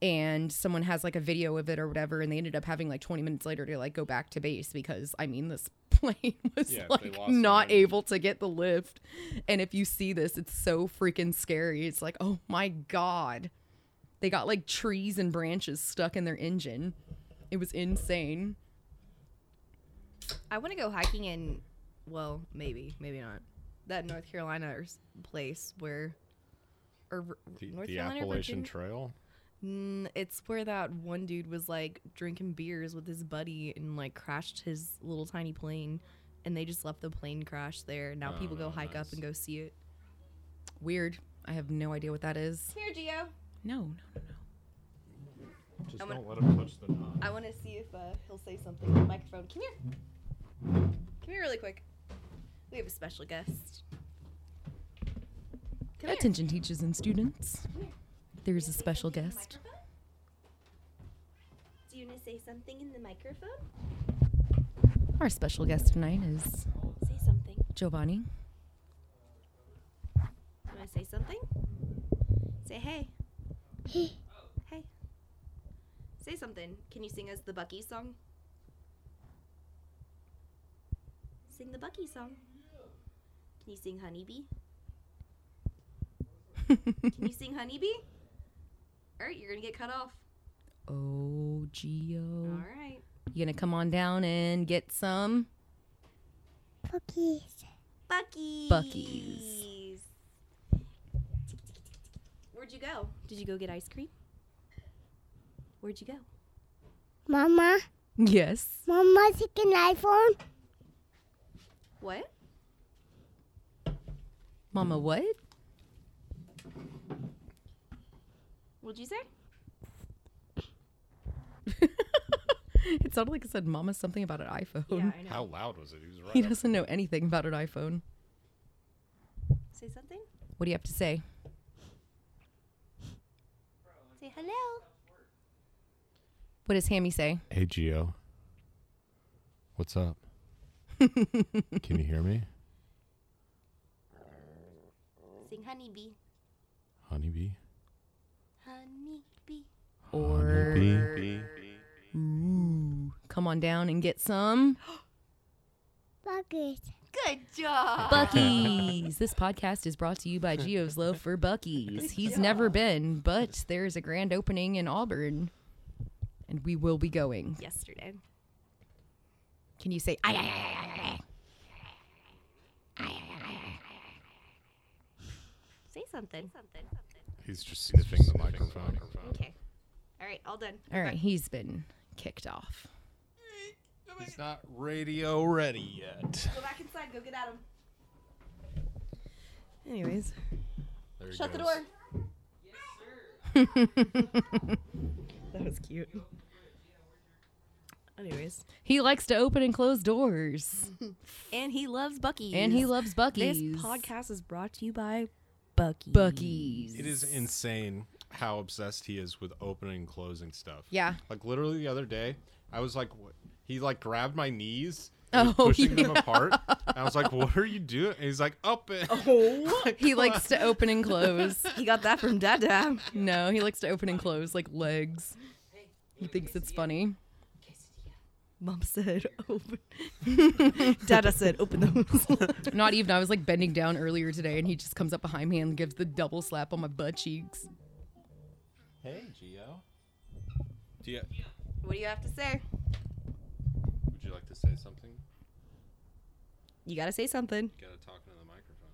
And someone has like a video of it or whatever, and they ended up having like 20 minutes later to like go back to base because, I mean, this plane was like not able to get the lift. And if you see this, it's so freaking scary. It's like, oh my god, they got like trees and branches stuck in their engine. It was insane. I want to go hiking in, well, maybe not, that North Carolina place where, or North the Carolina, Appalachian Trail. It's where that one dude was like drinking beers with his buddy and like crashed his little tiny plane, and they just left the plane crash there. Now people go hike up and go see it. Weird. I have no idea what that is. Here, Gio. No. Just don't let him touch the knob. I want to see if he'll say something on the microphone. Come here. Come here really quick. We have a special guest. Come Attention here. Teachers and students. Come here. There's a special guest. Do you want to say something in the microphone? Our special guest tonight is... Say something. Giovanni. You want to say something? Say hey. Hey. Say something. Can you sing us the Buc-ee's song? Sing the Buc-ee's song. Can you sing Honeybee? Can you sing Honeybee? All right, you're going to get cut off. Oh, Gio. All right. You gonna come on down and get some? Buc-ee's. Buc-ee's. Buc-ee's. Where'd you go? Did you go get ice cream? Where'd you go? Mama. Yes. Mama, take an iPhone. What? Mama, what? What'd you say? It sounded like it said Mama something about an iPhone. Yeah, I know. How loud was it? He was right. He doesn't know anything about an iPhone. Say something? What do you have to say? Say hello. What does Hammy say? Hey, Gio. What's up? Can you hear me? Sing honeybee. Honeybee? Honeybee. Or... Honeybee. Ooh. Come on down and get some... Buc-ee's. Good job. Buc-ee's. This podcast is brought to you by Gio's Love for Buc-ee's. He's never been, but there's a grand opening in Auburn. And we will be going. Yesterday. Can you say... Ay, ay, ay, ay, ay, ay, ay, ay, ay. Say something. He's just sniffing the microphone. Okay. All right, all done. All right, he's been kicked off. He's not radio ready yet. Go back inside. Go get at him. Anyways. There he goes. Shut the door. Yes, sir. That was cute. Anyways. He likes to open and close doors. And he loves Buc-ee's. This podcast is brought to you by... Buc-ee's. It is insane how obsessed he is with opening and closing stuff. Yeah. Like literally the other day, I was like, what? He like grabbed my knees and pushing them apart. And I was like, what are you doing? And he's like, up it. Oh, like, he likes to open and close. He got that from Dada. No, he likes to open and close like legs. He thinks it's funny. Mom said, open. Dada said, open those. Not even. I was like bending down earlier today, and he just comes up behind me and gives the double slap on my butt cheeks. Hey, Gio. Gio. What do you have to say? Would you like to say something? You got to say something. You got to talk into the microphone.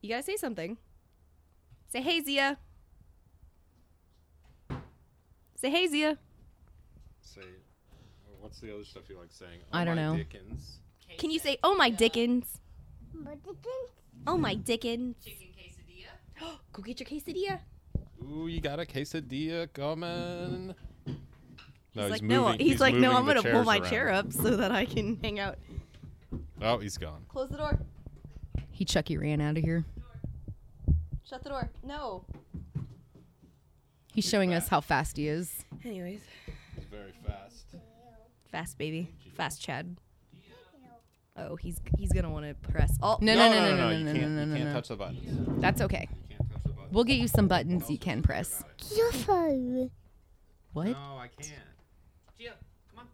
You got to say something. Say, hey, Zia. Say, hey, Zia. Say what's the other stuff you like saying? Oh, I don't know. Dickens. Can you say, oh, my Dickens? My Dickens? Oh, my Dickens. Chicken quesadilla. Go get your quesadilla. Ooh, you got a quesadilla coming. No, he's like, moving. No, he's like, no, I'm going to pull my chair up so that I can hang out. Oh, he's gone. Close the door. He Chucky ran out of here. Shut the door. No. He's showing us how fast he is. Anyways. He's very fast. Fast baby, fast Chad. Oh, he's gonna want to press. Oh no! You can't touch the buttons. That's okay. You can't touch the buttons. We'll get you some buttons you can press. Gio, what? No, I can't. Gio, come on,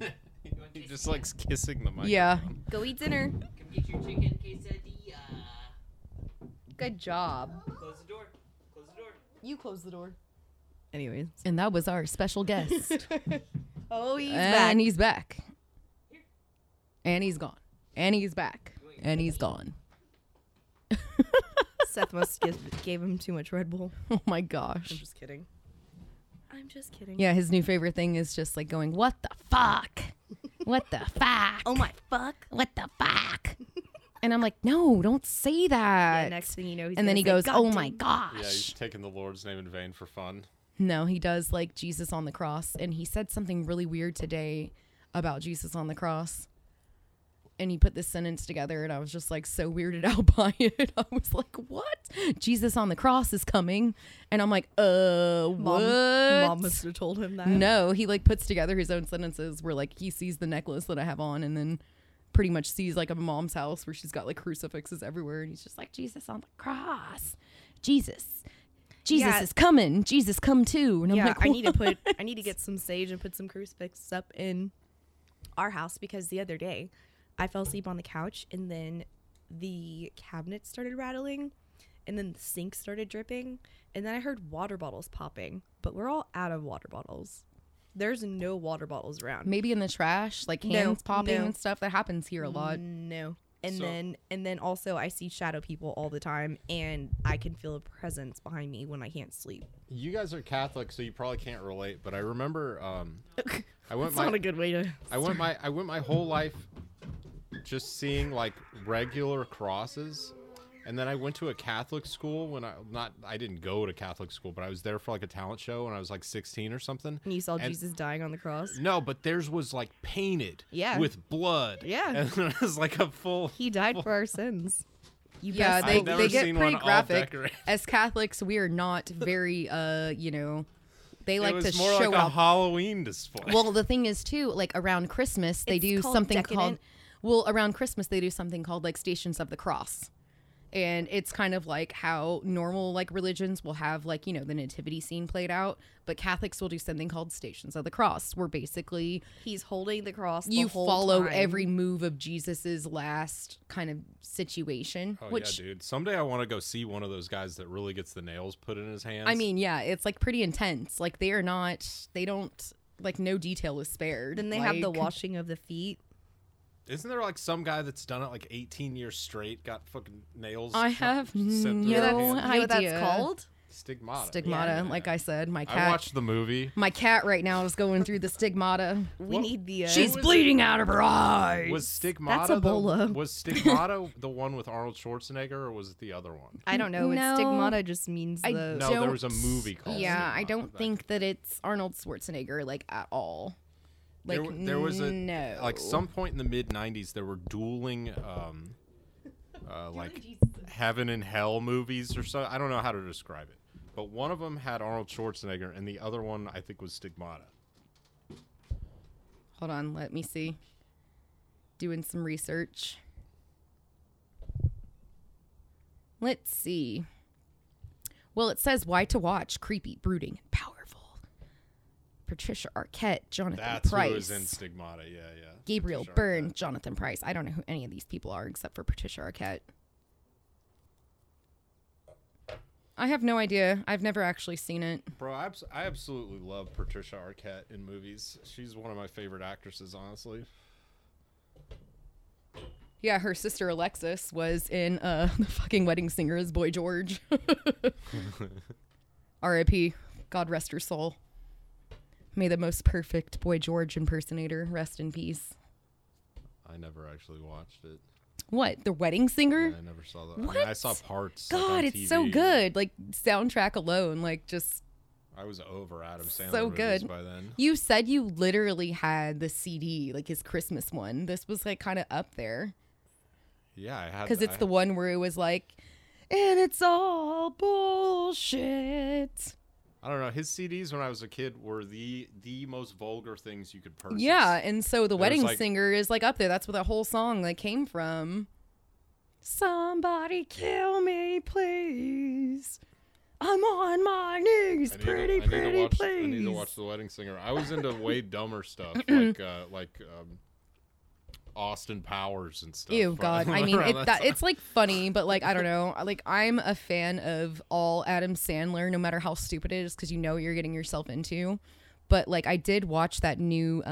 Gio. He just likes kissing the mic. Yeah. Go eat dinner. Come get your chicken quesadilla. Good job. Close the door. Close the door. You close the door. Anyways. And that was our special guest. Oh, he's back. And he's back. Here. And he's gone. And he's back. And he's gone. Seth must gave him too much Red Bull. Oh, my gosh. I'm just kidding. Yeah, his new favorite thing is just like going, what the fuck? What the fuck? Oh, my fuck? What the fuck? And I'm like, no, don't say that. Yeah, next thing you know, he's and then he goes, oh, my gosh. Yeah, he's taking the Lord's name in vain for fun. No, he does like Jesus on the cross, and he said something really weird today about Jesus on the cross, and he put this sentence together, and I was just like so weirded out by it. I was like, what? Jesus on the cross is coming, and I'm like, what? Mom must have told him that. No, he like puts together his own sentences where like he sees the necklace that I have on, and then pretty much sees like a mom's house where she's got like crucifixes everywhere, and he's just like, Jesus on the cross, Jesus is coming. Jesus come too. And I'm like, what? I need to get some sage and put some crucifixes up in our house, because the other day I fell asleep on the couch and then the cabinet started rattling and then the sink started dripping, and then I heard water bottles popping, but we're all out of water bottles. There's no water bottles around. Maybe in the trash, like cans popping and stuff. That happens here a lot. No. And then also I see shadow people all the time, and I can feel a presence behind me when I can't sleep. You guys are Catholic, so you probably can't relate, but I remember I went not a good way to I went my whole life just seeing like regular crosses. And then I went to a Catholic school when I didn't go to Catholic school, but I was there for like a talent show when I was like 16 or something. And you saw Jesus dying on the cross? No, but theirs was like painted with blood. Yeah. And it was like a full... He died for our sins. They get pretty graphic. As Catholics, we are not very, They like to show up. It was more like a Halloween display. Well, the thing is, too, like around Christmas, they do something called... Well, around Christmas, they do something called like Stations of the Cross. And it's kind of like how normal like religions will have like, the nativity scene played out. But Catholics will do something called Stations of the Cross, where basically he's holding the cross. You follow every move of Jesus's last kind of situation. Oh, which, yeah, dude. Someday I want to go see one of those guys that really gets the nails put in his hands. I mean, yeah, it's like pretty intense. Like they don't like no detail is spared. Then they have the washing of the feet. Isn't there like some guy that's done it like 18 years straight, got fucking nails? I have no idea what that's called. Stigmata. Stigmata, yeah. Like I said, my cat. I watched the movie. My cat right now is going through the stigmata. We need the... She's bleeding out of her eyes. Was stigmata... That's Ebola. Was stigmata the one with Arnold Schwarzenegger, or was it the other one? I don't know. No. Stigmata just means the... No, there was a movie called Stigmata. I don't think that it's Arnold Schwarzenegger like at all. Like, there was like some point in the mid 90s there were dueling like heaven and hell movies or so. I don't know how to describe it, but one of them had Arnold Schwarzenegger and the other one I think was Stigmata. Hold on, let me see. Doing some research. Let's see. Well, it says why to watch: creepy, brooding, and powerful. Patricia Arquette, Jonathan Price. That's who was in Stigmata, yeah. Gabriel Patricia Byrne, Arquette. Jonathan Price. I don't know who any of these people are except for Patricia Arquette. I have no idea. I've never actually seen it. Bro, I absolutely love Patricia Arquette in movies. She's one of my favorite actresses, honestly. Yeah, her sister Alexis was in The Fucking Wedding Singer as Boy George. R.I.P. God rest her soul. May the most perfect Boy George impersonator rest in peace. I never actually watched it. What? The Wedding Singer? Yeah, I never saw that. What? I mean, I saw parts. God, it's TV. So good. Like, soundtrack alone, like, just... I was over Adam Sandler so good by then. You said you literally had the CD, like, his Christmas one. This was, like, kind of up there. Yeah, I had... Because it's the one where it was like, and it's all bullshit... I don't know. His CDs when I was a kid were the most vulgar things you could purchase. Yeah, and so The Wedding Singer is like up there. That's where that whole song like came from. Somebody kill me, please. I'm on my knees, pretty, please. I need to watch The Wedding Singer. I was into way dumber stuff, like Austin Powers and stuff. Ew, God. I mean, it's like funny, but like, I don't know. Like, I'm a fan of all Adam Sandler, no matter how stupid it is, because you know what you're getting yourself into. But like, I did watch that new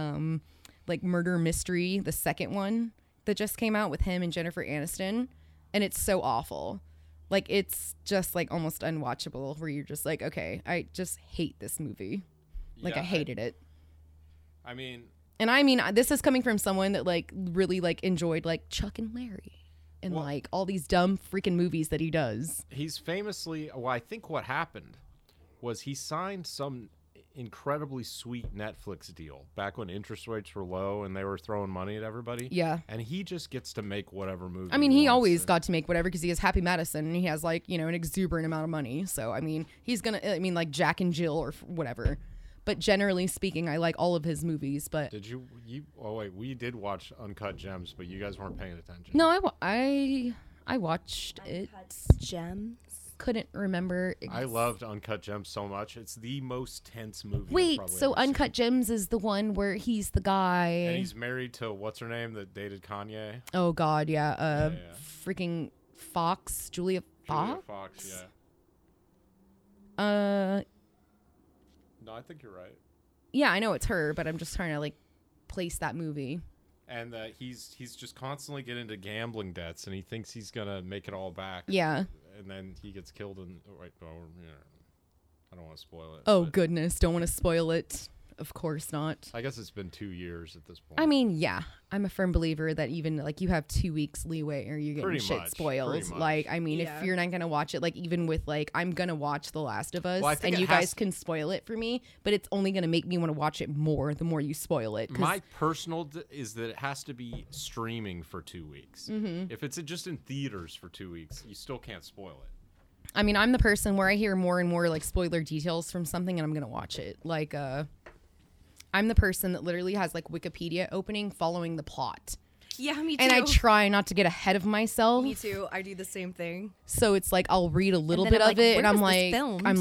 like murder mystery, the second one that just came out with him and Jennifer Aniston, and it's so awful. Like, it's just like almost unwatchable. Where you're just like, okay, I just hate this movie. Like, yeah, I hated it. I mean. And I mean, this is coming from someone that like really like enjoyed like Chuck and Larry and like all these dumb freaking movies that he does. He's famously, I think what happened was he signed some incredibly sweet Netflix deal back when interest rates were low and they were throwing money at everybody. Yeah. And he just gets to make whatever movie. I mean, he always got to make whatever because he has Happy Madison and he has like, an exuberant amount of money. So, I mean, he's going to, like Jack and Jill or whatever. But generally speaking, I like all of his movies. But did you? Oh wait, we did watch Uncut Gems, but you guys weren't paying attention. No, I watched it. Uncut Gems. Couldn't remember. I loved Uncut Gems so much. It's the most tense movie. Wait, so Uncut Gems is the one where he's the guy, and he's married to what's her name that dated Kanye? Oh God, yeah, freaking Fox, Julia Fox. Fox? Fox, yeah. No, I think you're right. Yeah, I know it's her, but I'm just trying to like place that movie. And he's just constantly getting into gambling debts, and he thinks he's gonna make it all back. Yeah. And then he gets killed. And I don't want to spoil it. Oh goodness, don't want to spoil it. Of course not. I guess it's been 2 years at this point. I mean, yeah, I'm a firm believer that even like you have 2 weeks leeway or you get shit spoiled. Like, I mean, if you're not going to watch it, like even with like, I'm going to watch The Last of Us and you guys can spoil it for me, but it's only going to make me want to watch it more the more you spoil it. My personal is that it has to be streaming for 2 weeks. Mm-hmm. If it's just in theaters for 2 weeks, you still can't spoil it. I mean, I'm the person where I hear more and more like spoiler details from something and I'm going to watch it. Like, I'm the person that literally has like Wikipedia opening following the plot. Yeah, me too. And I try not to get ahead of myself. Me too. I do the same thing. So it's like I'll read a little bit of it and I'm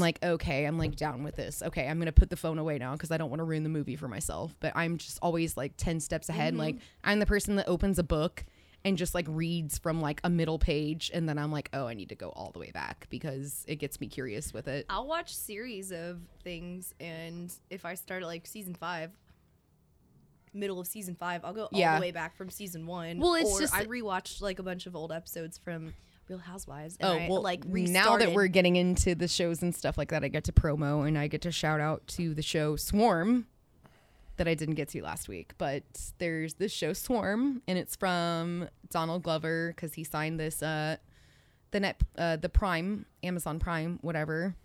like, okay, I'm like down with this. Okay, I'm going to put the phone away now because I don't want to ruin the movie for myself. But I'm just always like 10 steps ahead. Mm-hmm. Like I'm the person that opens a book and just like reads from like a middle page. And then I'm like, oh, I need to go all the way back because it gets me curious with it. I'll watch series of things. And if I start at like middle of season five, I'll go all the way back from season one. Well, it's just I rewatched like a bunch of old episodes from Real Housewives. And now that we're getting into the shows and stuff like that, I get to promo and I get to shout out to the show Swarm. That I didn't get to last week, but there's this show Swarm, and it's from Donald Glover because he signed this Amazon Prime, whatever.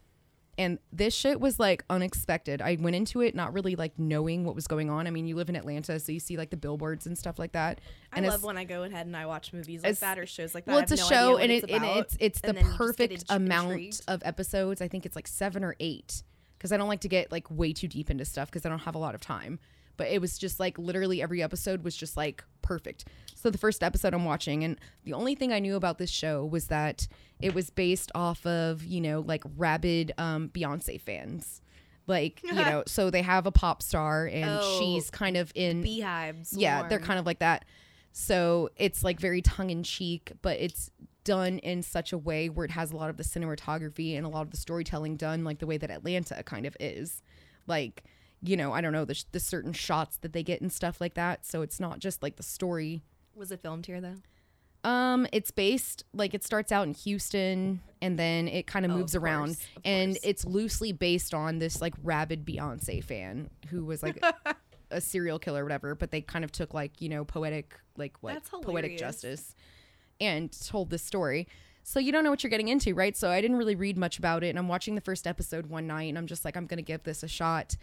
And this shit was like unexpected. I went into it not really like knowing what was going on. I mean, you live in Atlanta, so you see like the billboards and stuff like that. And I love when I go ahead and I watch movies like that or shows like that. Well, it's a show, and it's the perfect amount of episodes. I think it's like 7 or 8. Because I don't like to get like way too deep into stuff because I don't have a lot of time. But it was just like literally every episode was just like perfect. So the first episode I'm watching, and the only thing I knew about this show was that it was based off of, you know, like rabid Beyonce fans. Like, you know, so they have a pop star and she's kind of in beehives. Yeah, They're kind of like that. So it's like very tongue in cheek, but it's done in such a way where it has a lot of the cinematography and a lot of the storytelling done like the way that Atlanta kind of is, like, you know, I don't know, the certain shots that they get and stuff like that. So it's not just like the story. Was it filmed here though? It's based, like, it starts out in Houston and then it kind of moves around, and it's loosely based on this like rabid Beyonce fan who was like a serial killer or whatever, but they kind of took like, you know, poetic justice and told this story. So you don't know what you're getting into, right? So I didn't really read much about it, and I'm watching the first episode one night and I'm just like, I'm gonna give this a shot.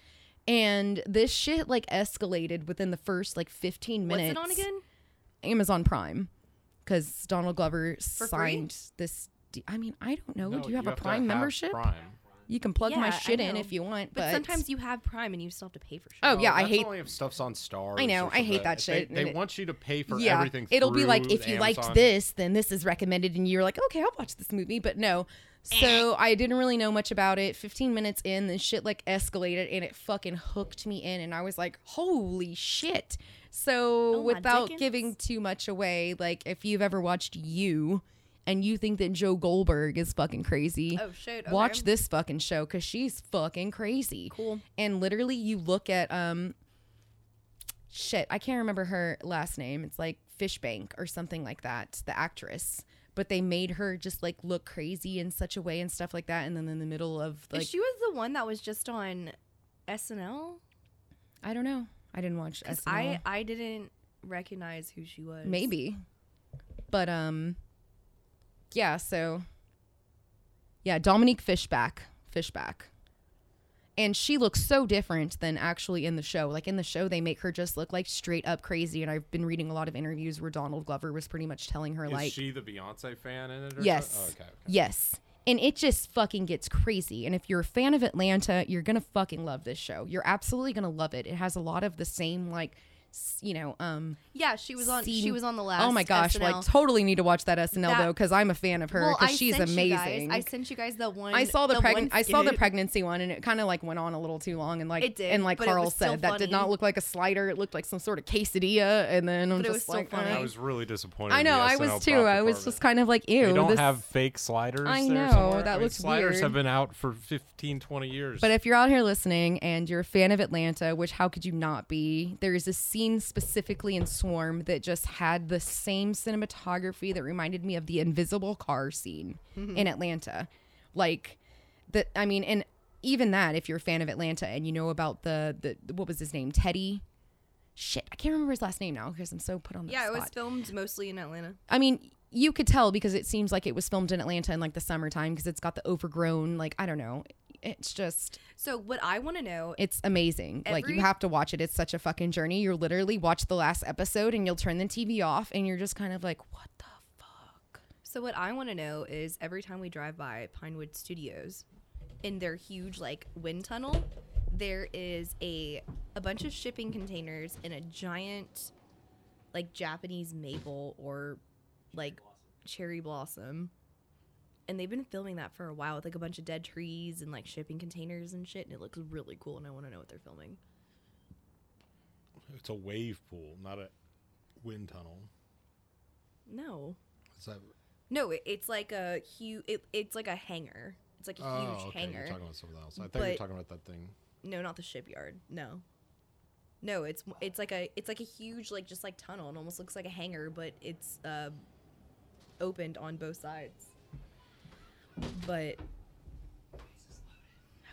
And this shit like escalated within the first like 15 minutes. What's it on again? Amazon Prime, because Donald Glover signed this. I mean, I don't know. No, do you have a Prime membership? Prime. You can plug my shit in if you want, but sometimes you have Prime and you still have to pay for shit. Oh yeah, I hate only if stuff's on Stars. I know, I hate that shit. They want you to pay for everything. It'll be like, if you liked this, then this is recommended, and you're like, okay, I'll watch this movie, but no. So I didn't really know much about it. 15 minutes in, this shit like escalated, and it fucking hooked me in, and I was like, holy shit! So without giving too much away, like if you've ever watched You. And you think that Joe Goldberg is fucking crazy. Oh, shit. Okay. Watch this fucking show because she's fucking crazy. Cool. And literally you look at, I can't remember her last name. It's like Fishbank or something like that, the actress. But they made her just like look crazy in such a way and stuff like that. And then in the middle of like. She was the one that was just on SNL? I don't know. I didn't watch SNL. I didn't recognize who she was. Maybe. But, yeah, so, yeah, Dominique Fishback. And she looks so different than actually in the show. Like, in the show, they make her just look, like, straight up crazy. And I've been reading a lot of interviews where Donald Glover was pretty much telling her, Is she the Beyonce fan in it or yes. something? Oh, okay. Yes. And it just fucking gets crazy. And if you're a fan of Atlanta, you're going to fucking love this show. You're absolutely going to love it. It has a lot of the same, like, you know, yeah, she was on. She was on the last. Oh my gosh! SNL. Like, totally need to watch that SNL though, because I'm a fan of her because she's amazing. I sent you guys the one. I saw the pregnancy one, and it kind of like went on a little too long, and like it did. And like Carl said, that did not look like a slider. It looked like some sort of quesadilla, and then I'm just like, I was really disappointed. I know, I was too. I was just kind of like, ew. You don't have fake sliders. I know that looks weird. Sliders have been out for 15, 20 years. But if you're out here listening and you're a fan of Atlanta, which how could you not be? There is a scene specifically in Swarm that just had the same cinematography that reminded me of the invisible car scene in Atlanta. Like, the I mean, and even that, if you're a fan of Atlanta and you know about the what was his name, Teddy? Shit, I can't remember his last name now because I'm so put on the spot. Yeah, it was filmed mostly in Atlanta. I mean, you could tell because it seems like it was filmed in Atlanta in like the summertime because it's got the overgrown, like, I don't know. It's just so what I want to know. It's amazing. Like, you have to watch it. It's such a fucking journey. You literally watch the last episode and you'll turn the TV off and you're just kind of like, what the fuck? So what I want to know is every time we drive by Pinewood Studios in their huge like wind tunnel, there is a bunch of shipping containers and a giant like Japanese maple or like cherry blossom. And they've been filming that for a while with, like, a bunch of dead trees and, like, shipping containers and shit. And it looks really cool, and I want to know what they're filming. It's a wave pool, not a wind tunnel. No. Is that... No, it's like a huge... It's like a hangar. It's like a huge hangar. You're talking about something else. I thought you were talking about that thing. No, not the shipyard. No. No, it's like a huge, like, just, like, tunnel. It almost looks like a hangar, but it's opened on both sides. But I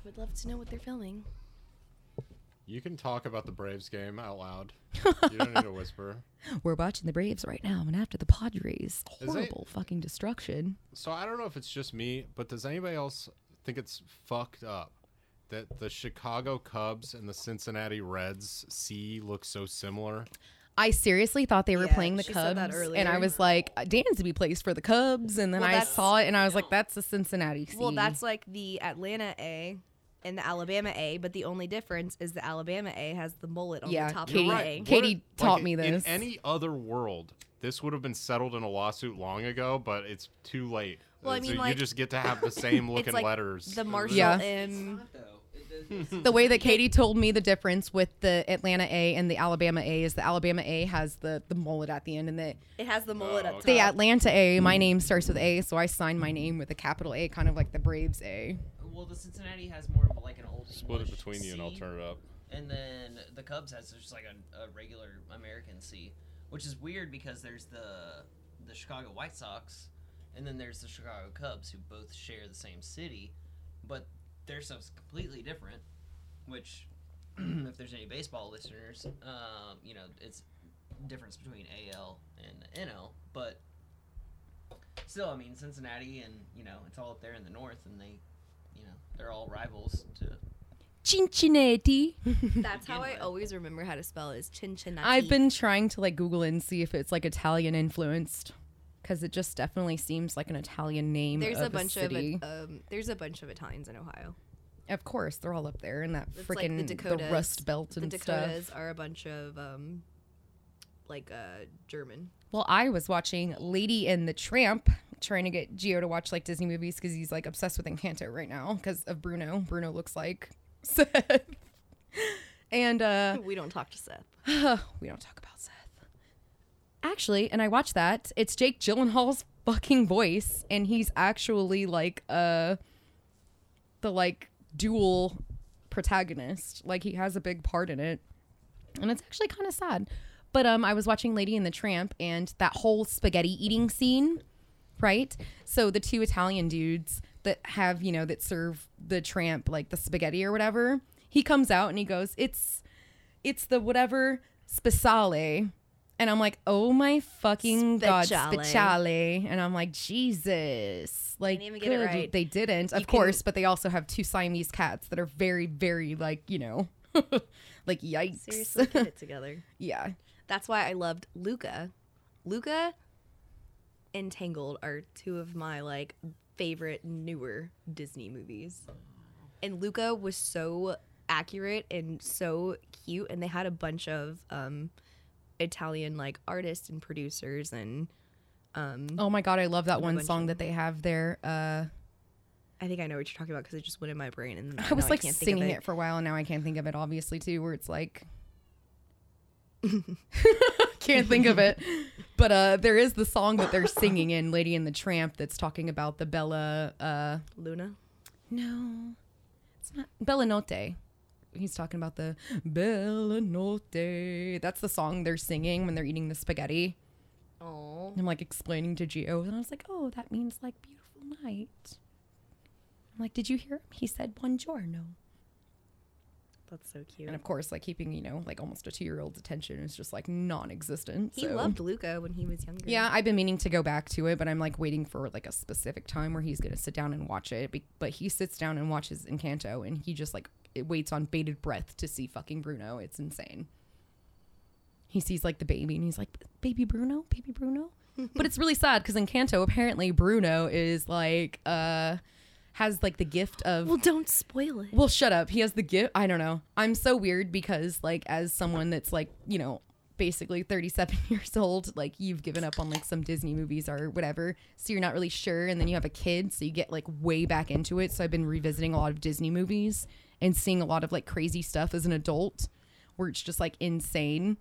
would love to know what they're filming. You can talk about the Braves game out loud. You don't need to whisper. We're watching the Braves right now, and after the Padres, horrible fucking destruction. So I don't know if it's just me, but does anybody else think it's fucked up that the Chicago Cubs and the Cincinnati Reds C look so similar? I seriously thought they were playing the Cubs, and I was like, Dansby plays for the Cubs, and then I saw it, and I was like, that's the Cincinnati C. Well, that's like the Atlanta A and the Alabama A, but the only difference is the Alabama A has the mullet on the top of the A. Katie taught me this. In any other world, this would have been settled in a lawsuit long ago, but it's too late. Well, I mean, you just get to have the same looking like letters. The Marshall M... The way that Katie told me the difference with the Atlanta A and the Alabama A is the Alabama A has the mullet at the end, and it has the mullet up top. The Atlanta A, my name starts with A, so I signed my name with a capital A, kind of like the Braves A. Well, the Cincinnati has more of like an old split it between C, you and I'll turn it up. And then the Cubs has just like a regular American C, which is weird because there's the Chicago White Sox, and then there's the Chicago Cubs, who both share the same city, but their stuff's completely different, which, if there's any baseball listeners, you know, it's difference between AL and NL, but still, I mean, Cincinnati and, you know, it's all up there in the north, and they, you know, they're all rivals to... Cincinnati. That's how I always remember how to spell it, is Cincinnati. I've been trying to, like, Google it and see if it's, like, Italian-influenced, because it just definitely seems like an Italian name. There's a bunch city. There's a bunch of Italians in Ohio. Of course, they're all up there in that freaking like the Rust Belt and stuff. The Dakotas are a bunch of German. Well, I was watching Lady and the Tramp, trying to get Gio to watch like Disney movies because he's like obsessed with Encanto right now because of Bruno. Bruno looks like Seth, and we don't talk to Seth. We don't talk about Seth. Actually, and I watched that. It's Jake Gyllenhaal's fucking voice, and he's actually like the like dual protagonist. Like, he has a big part in it, and it's actually kind of sad. But I was watching Lady and the Tramp, and that whole spaghetti eating scene, right? So the two Italian dudes that have, you know, that serve the tramp like the spaghetti or whatever. He comes out and he goes, "It's the whatever speciale." And I'm like, oh my fucking God, speciale. And I'm like, Jesus. Like, they didn't even get it right. They didn't, of course, but they also have two Siamese cats that are very, very, like, you know, like, yikes. Seriously, get it together. Yeah. That's why I loved Luca. Luca and Tangled are two of my, like, favorite newer Disney movies. And Luca was so accurate and so cute, and they had a bunch of Italian like artists and producers and oh my god, I love that one song that they have there. I think I know what you're talking about because it just went in my brain and I was like singing it for a while and now I can't think of it, obviously, too, where it's like can't think of it. But there is the song that they're singing in Lady and the Tramp that's talking about the Bella Luna? No. It's not Bella Notte. He's talking about the Bella Notte. That's the song they're singing when they're eating the spaghetti. Oh. I'm like explaining to Gio and I was like, "Oh, that means like beautiful night." I'm like, "Did you hear him? He said buongiorno." That's so cute. And of course, like keeping, you know, like almost a 2-year-old's attention is just like non-existent. He loved Luca when he was younger. Yeah, I've been meaning to go back to it, but I'm like waiting for like a specific time where he's going to sit down and watch it. But he sits down and watches Encanto and he just like it waits on bated breath to see fucking Bruno. It's insane. He sees like the baby and he's like, "Baby Bruno, baby Bruno." But it's really sad because Encanto, apparently Bruno is like has like the gift of, well, don't spoil it. Well, shut up. He has the gift. I don't know. I'm so weird because like as someone that's like, you know, basically 37 years old, like you've given up on like some Disney movies or whatever. So you're not really sure. And then you have a kid. So you get like way back into it. So I've been revisiting a lot of Disney movies and seeing a lot of like crazy stuff as an adult where it's just like insane.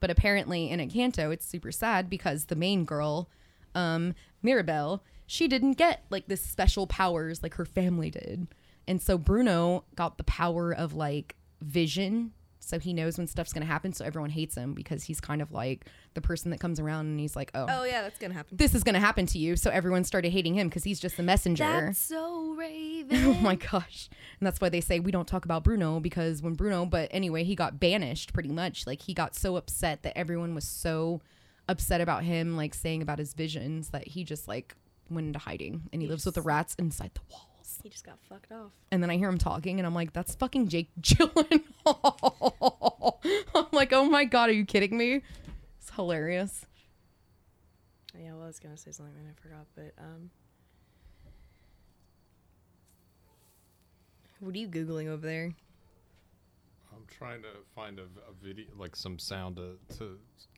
But apparently in Encanto, it's super sad because the main girl, Mirabelle, she didn't get like this special powers like her family did. And so Bruno got the power of like vision. So he knows when stuff's going to happen. So everyone hates him because he's kind of like the person that comes around and he's like, oh yeah, that's going to happen. This is going to happen to you. So everyone started hating him because he's just the messenger. That's so Raven. Oh my gosh. And that's why they say we don't talk about Bruno because when Bruno, but anyway, he got banished pretty much. Like he got so upset that everyone was so upset about him, like saying about his visions that he just like went into hiding and he lives with the rats inside the walls. He just got fucked off. And then I hear him talking and I'm like, that's fucking Jake Gyllenhaal. I'm like, oh my god, are you kidding me? It's hilarious. Yeah, well, I was gonna say something and I forgot, but what are you googling over there? I'm trying to find a video, like some sound to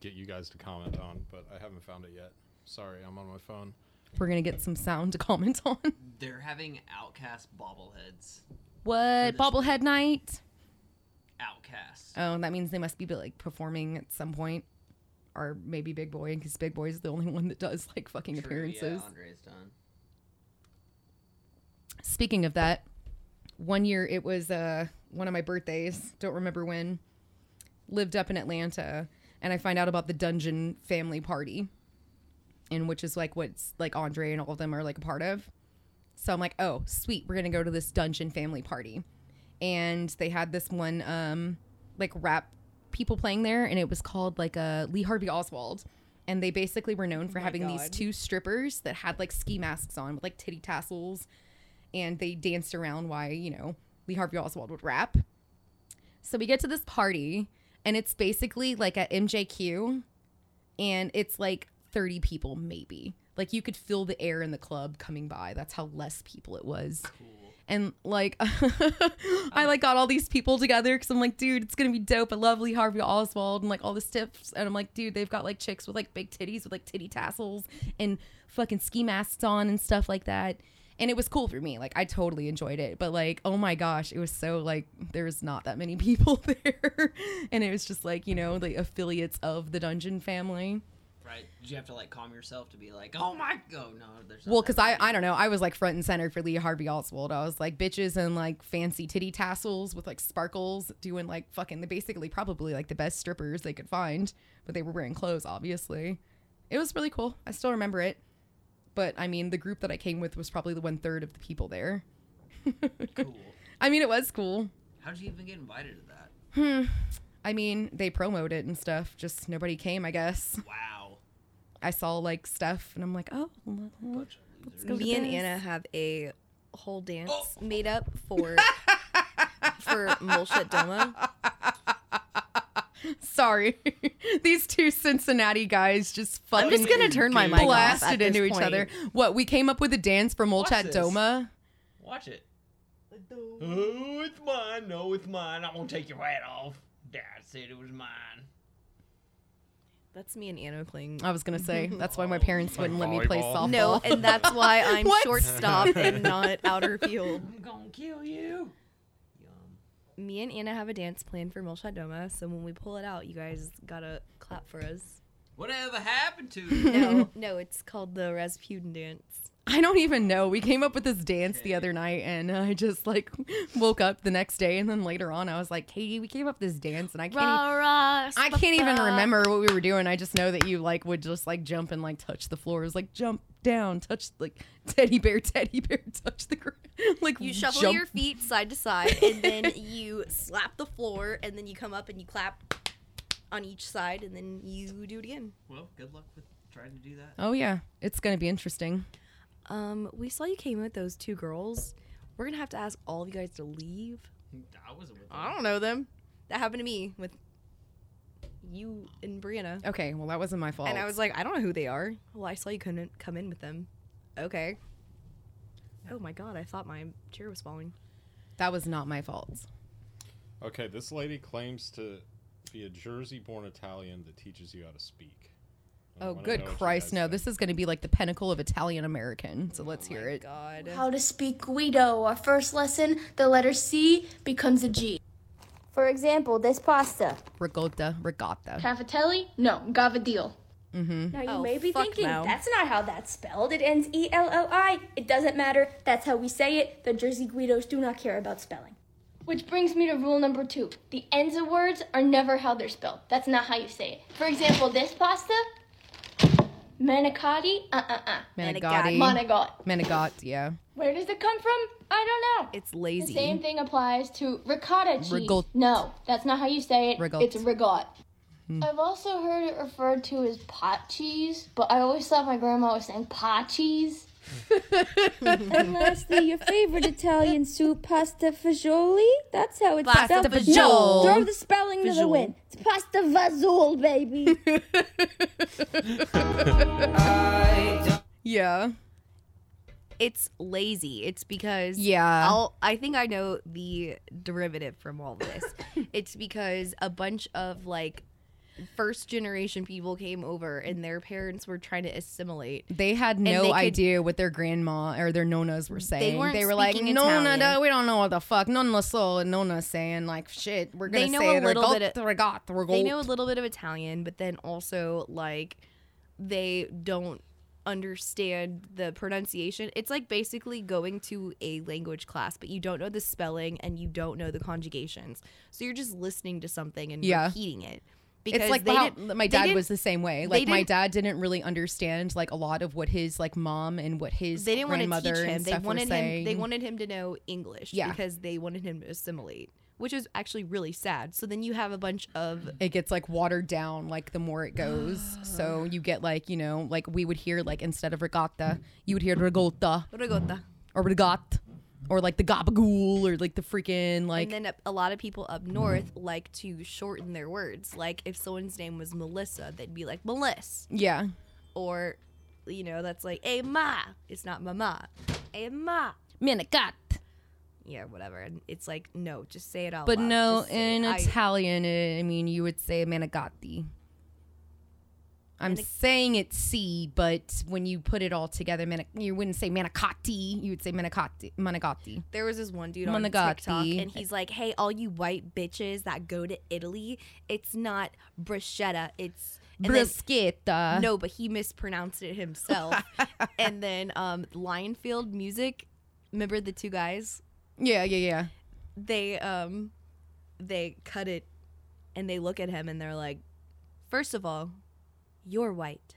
get you guys to comment on, but I haven't found it yet. Sorry, I'm on my phone. We're going to get some sound to comment on. They're having Outcast bobbleheads. What? Bobblehead night? Outcast. Oh, that means they must be like performing at some point. Or maybe Big Boy, because Big Boy is the only one that does like fucking appearances. Yeah, Andre's done. Speaking of that, one year it was one of my birthdays. Don't remember when. Lived up in Atlanta. And I find out about the Dungeon Family party. And which is like what's like Andre and all of them are like a part of. So I'm like, oh, sweet. We're going to go to this Dungeon Family party. And they had this one like rap people playing there. And it was called like a Lee Harvey Oswald. And they basically were known for having these two strippers that had like ski masks on with like titty tassels. And they danced around why, you know, Lee Harvey Oswald would rap. So we get to this party and it's basically like at MJQ. And it's like 30 people maybe. Like you could feel the air in the club coming by. That's how less people it was. Cool. And like I like got all these people together because I'm like, dude, it's gonna be dope. I love Lee Harvey Oswald and like all the stiffs. And I'm like, dude, they've got like chicks with like big titties with like titty tassels and fucking ski masks on and stuff like that. And it was cool for me. Like I totally enjoyed it. But like, oh my gosh, it was so like there's not that many people there. And it was just like, you know, the affiliates of the Dungeon Family. Right. Did you have to like calm yourself to be like, oh my god, no, there's not. Well, because I don't know, I was like front and center for Lee Harvey Oswald. I was like bitches in like fancy titty tassels with like sparkles doing like fucking they basically probably like the best strippers they could find, but they were wearing clothes, obviously. It was really cool. I still remember it. But I mean the group that I came with was probably the 1/3 of the people there. Cool. I mean it was cool. How'd you even get invited to that? I mean, they promoted it and stuff. Just nobody came, I guess. Wow. I saw like stuff and I'm like, oh, let's go. Me and Anna have a whole dance made up for Molchat Doma. Sorry. These two Cincinnati guys just fucking I'm just gonna turn my mic blasted off at into this point. Each other. What, we came up with a dance for Molchat Doma? Watch it. Oh, it's mine. No, it's mine. I'm gonna take your hat off. Dad said it was mine. That's me and Anna playing. I was going to say, that's why my parents wouldn't let me play softball. No, and that's why I'm shortstop and not outer field. I'm going to kill you. Yum. Me and Anna have a dance plan for Molchat Doma, so when we pull it out, you guys got to clap for us. Whatever happened to you? No, it's called the Rasputin dance. I don't even know. We came up with this dance the other night, and I just, like, woke up the next day, and then later on I was like, hey, we came up with this dance, and I can't even remember what we were doing. I just know that you, like, would just, like, jump and, like, touch the floor. It was like, jump down, touch, like, teddy bear, touch the ground. Like, you shuffle your feet side to side, and then you slap the floor, and then you come up and you clap on each side, and then you do it again. Well, good luck with trying to do that. Oh, yeah. It's going to be interesting. We saw you came with those two girls. We're going to have to ask all of you guys to leave. I wasn't with them. I don't know them. That happened to me with you and Brianna. Okay, well, that wasn't my fault. And I was like, I don't know who they are. Well, I saw you couldn't come in with them. Okay. Oh, my God. I thought my chair was falling. That was not my fault. Okay, this lady claims to be a Jersey-born Italian that teaches you how to speak. Oh, good Christ, no. This is going to be like the pinnacle of Italian-American, so let's hear it. God. How to speak Guido. Our first lesson, the letter C becomes a G. For example, this pasta. Ricotta. Cavatelli? No, gavadil. Mm-hmm. Now, you may be thinking, that's not how that's spelled. It ends E-L-L-I. It doesn't matter. That's how we say it. The Jersey Guidos do not care about spelling. Which brings me to rule number 2. The ends of words are never how they're spelled. That's not how you say it. For example, this pasta... manicotti? Manicotti, yeah. Where does it come from? I don't know. It's lazy. The same thing applies to ricotta cheese. No, that's not how you say it. It's ricotta. Mm-hmm. I've also heard it referred to as pot cheese, but I always thought my grandma was saying pot cheese. And lastly, your favorite Italian soup, pasta fagioli? That's how it's spelled. Pasta fagioli. No, throw the spelling to the wind. It's pasta fagioli, baby. Yeah. It's lazy. It's because I think I know the derivative from all this. It's because a bunch of, like, first generation people came over and their parents were trying to assimilate. They had no idea what their grandma or their nonas were saying. They were like, nona, we don't know what the fuck nonna so and nona's saying, like, shit, we're gonna say they know a little bit of Italian, but then also, like, they don't understand the pronunciation. It's like basically going to a language class, but you don't know the spelling and you don't know the conjugations, so you're just listening to something and repeating it. Because it's like my dad was the same way. Like, my dad didn't really understand, like, a lot of what his, like, mom and what his grandmother and stuff were saying. They wanted him to know English because they wanted him to assimilate, which is actually really sad. So then you have a bunch of... It gets, like, watered down, like, the more it goes. So you get, like, you know, like, we would hear, like, instead of ricotta, you would hear rigotta. Rigotta. Or rigot. Or, like, the gabagool, or, like, the freaking, like... And then a lot of people up north like to shorten their words. Like, if someone's name was Melissa, they'd be like, Meliss. Yeah. Or, you know, that's like, hey, ma. It's not mama. Hey, ma. Minicat. Yeah, whatever. And it's like, no, just say it out loud. But no, in Italian, you would say manicotti. I'm saying it's C, but when you put it all together, you wouldn't say manicotti. You would say manicotti. There was this one dude on TikTok, and he's like, hey, all you white bitches that go to Italy, it's not bruschetta, it's... bruschetta. No, but he mispronounced it himself. And then Lionfield Music, remember the two guys? Yeah. They cut it, and they look at him, and they're like, first of all... you're white.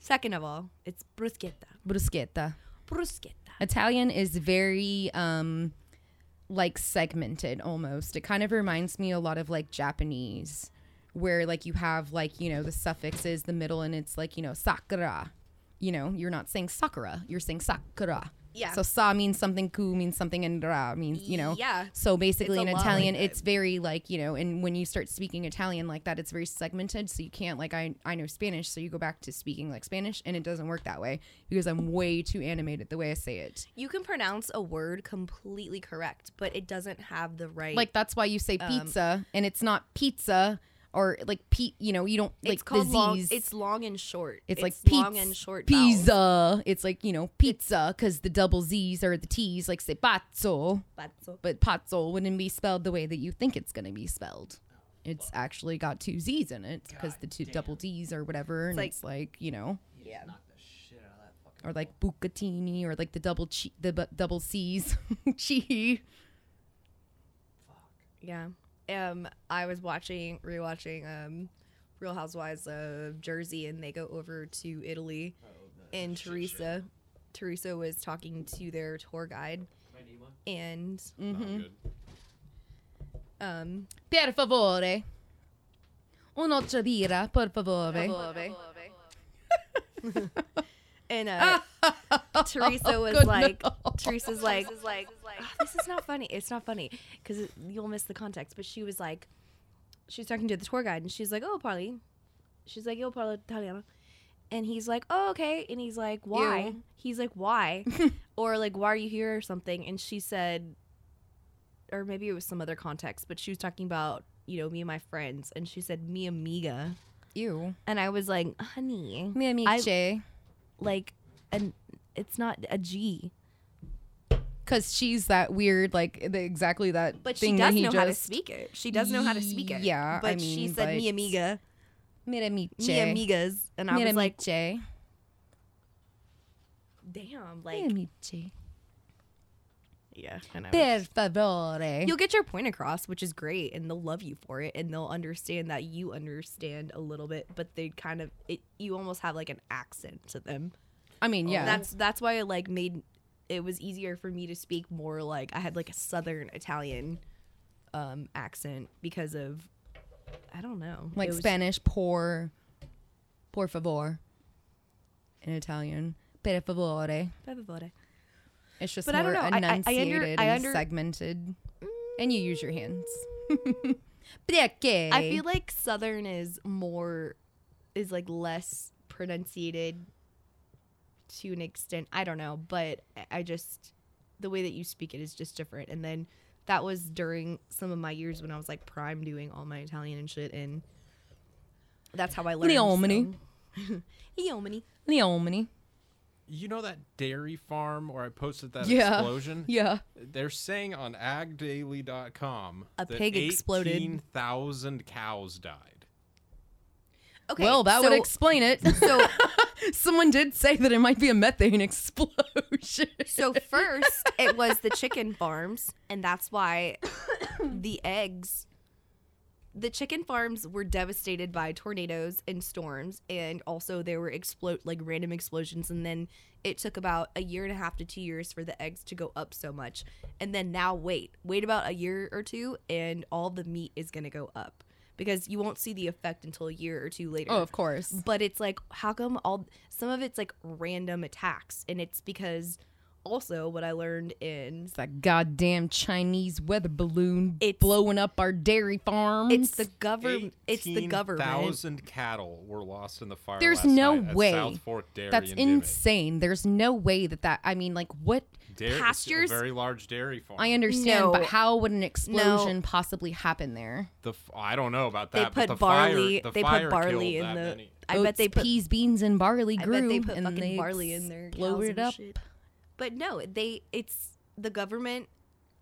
Second of all, it's bruschetta. Italian is very, like, segmented almost. It kind of reminds me a lot of, like, Japanese, where, like, you have, like, you know, the suffixes, the middle, and it's like, you know, sakura. You know, you're not saying sakura, you're saying sakura. Yeah. So sa means something, ku means something, and ra means, you know. Yeah. So basically in Italian, it's very, like, you know, and when you start speaking Italian like that, it's very segmented. So you can't, like, I know Spanish, so you go back to speaking like Spanish, and it doesn't work that way because I'm way too animated the way I say it. You can pronounce a word completely correct, but it doesn't have the right. Like, that's why you say pizza, and it's not pizza. or like you don't like it's called disease. It's long and short. It's like long and short pizza. Vowels. It's like pizza because the double Z's or the T's like say pazzo, but pazzo wouldn't be spelled the way that you think it's gonna be spelled. It's actually got two Z's in it because the two double D's or whatever, and it's like yeah. Or like bucatini, or like the double C's, chi. Yeah. I was rewatching Real Housewives of Jersey, and they go over to Italy, and Teresa was talking to their tour guide, and per favore, una birra, per favore. And Teresa was like, no. Teresa's like, this is not funny. It's not funny because you'll miss the context. But she was like, she's talking to the tour guide and she's like, oh, parli. She's like, yo, parlo italiano. And he's like, oh, okay. And he's like, why? Ew. He's like, why? Or like, why are you here or something? And she said, or maybe it was some other context, but she was talking about, me and my friends. And she said, mi amiga. Ew. And I was like, honey. Mi amiche. Like, and it's not a G. Because she's that weird, like, exactly that but thing that he just... But she does know how to speak it. She does know how to speak it. Yeah, but she said, mi amiga. Mi amigas. And I was like... Damn, like... Mi amici. Yeah. Per favore. You'll get your point across, which is great, and they'll love you for it, and they'll understand that you understand a little bit, but they kind of... you almost have, like, an accent to them. I mean, yeah. That's why it, like, made... It was easier for me to speak more like... I had, like, a Southern Italian accent because of... I don't know. Like Spanish, por favor. In Italian, per favore. Per favore. It's just more enunciated and segmented. And you use your hands. I feel like Southern is like less pronunciated to an extent. I don't know, but I just, the way that you speak it is just different. And then that was during some of my years when I was like prime doing all my Italian and shit. And that's how I learned. Leomini. You know that dairy farm where I posted that explosion? Yeah. They're saying on agdaily.com that 18,000 cows died. Okay. Well, that would explain it. So someone did say that it might be a methane explosion. So first it was the chicken farms, and that's why the chicken farms were devastated by tornadoes and storms, and also there were random explosions, and then it took about a year and a half to 2 years for the eggs to go up so much, and then now wait about a year or two and all the meat is going to go up because you won't see the effect until a year or two later. Oh, of course. But it's like, how come some of it's like random attacks, and it's because also what I learned in... It's that goddamn Chinese weather balloon blowing up our dairy farms. It's the government. 18,000 cattle were lost in the fire last night at South Fork Dairy. That's insane. Dibby. There's no way that... I mean, like, what... Pastures? A very large dairy farm. I understand, but how would an explosion possibly happen there? I don't know about that, They put barley in the... I bet they put... peas, beans, and barley grew. I bet they put fucking barley in there. Blowed it up. Shit. But no, it's the government.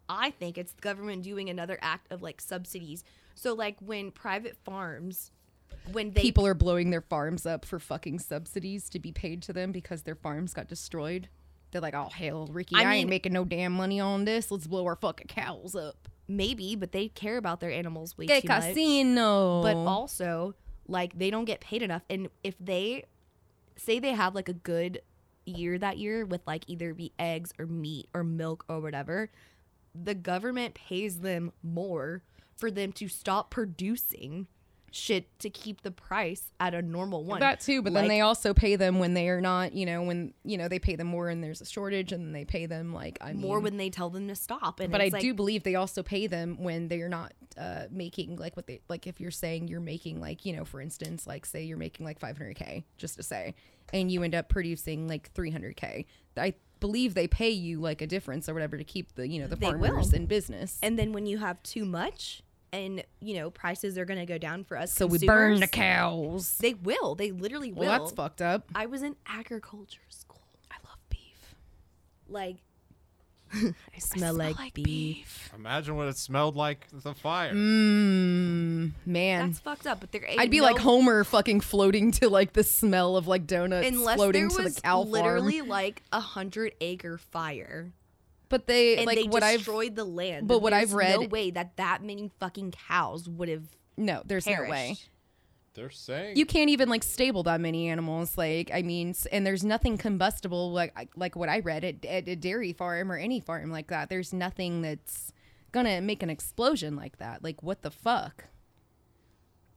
I think it's the government doing another act of like subsidies. So like when private farms, people are blowing their farms up for fucking subsidies to be paid to them because their farms got destroyed. They're like, oh hell, Ricky, I ain't making no damn money on this. Let's blow our fucking cows up. Maybe, but they care about their animals way too much. But also, like, they don't get paid enough. And if they say they have like a good year that year with like either be eggs or meat or milk or whatever, the government pays them more for them to stop producing shit to keep the price at a normal one. That too, but like, then they also pay them when they are not, they pay them more and there's a shortage, and they pay them more when they tell them to stop. And but I do believe they also pay them when they are not making like what they like. If you're saying you're making like for instance, like say you're making like $500K just to say, and you end up producing like $300K. I believe they pay you like a difference or whatever to keep the farmers in business. And then when you have too much, and, you know, prices are going to go down for us. So consumers. We burn the cows. They will. They literally will. Well, that's fucked up. I was in agriculture school. I love beef. Like, I smell like beef. Imagine what it smelled like the fire. Man. That's fucked up. But there ain't I'd be like Homer fucking floating to like the smell of like donuts floating to the cow farm. Literally like 100-acre fire. But they and like they what destroyed I've, the land. But what I've read, no way that many fucking cows would have. No, there's perished. No way. They're saying you can't even like stable that many animals. Like I mean, and there's nothing combustible like what I read at a dairy farm or any farm like that. There's nothing that's gonna make an explosion like that. Like what the fuck?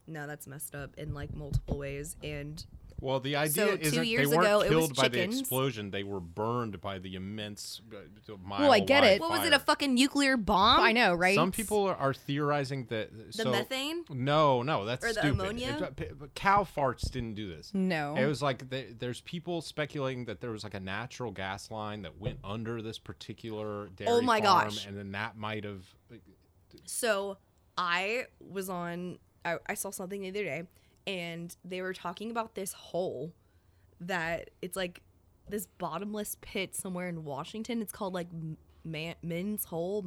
No, that's messed up in like multiple ways and. Well, the idea is that they weren't killed by the explosion. They were burned by the immense mile-wide Well, I get it. What was it, a fucking nuclear bomb? I know, right? Some people are theorizing that... The methane? No, that's stupid. Or the ammonia? Cow farts didn't do this. No. It was like there's people speculating that there was like a natural gas line that went under this particular dairy farm. Oh, my gosh. And then that might have... So I was on... I saw something the other day. And they were talking about this hole that it's like this bottomless pit somewhere in Washington. It's called like man's hole.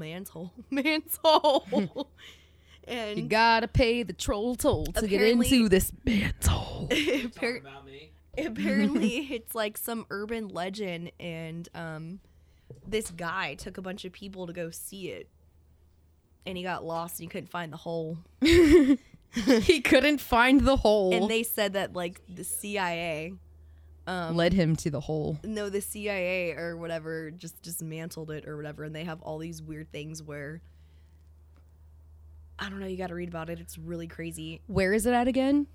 And you gotta pay the troll toll to get into this man's hole. Apparently it's like some urban legend. And this guy took a bunch of people to go see it. And he got lost and he couldn't find the hole. He couldn't find the hole. And they said that, like, the CIA... led him to the hole. No, the CIA or whatever just dismantled it or whatever, and they have all these weird things where... I don't know. You got to read about it. It's really crazy. Where is it at again?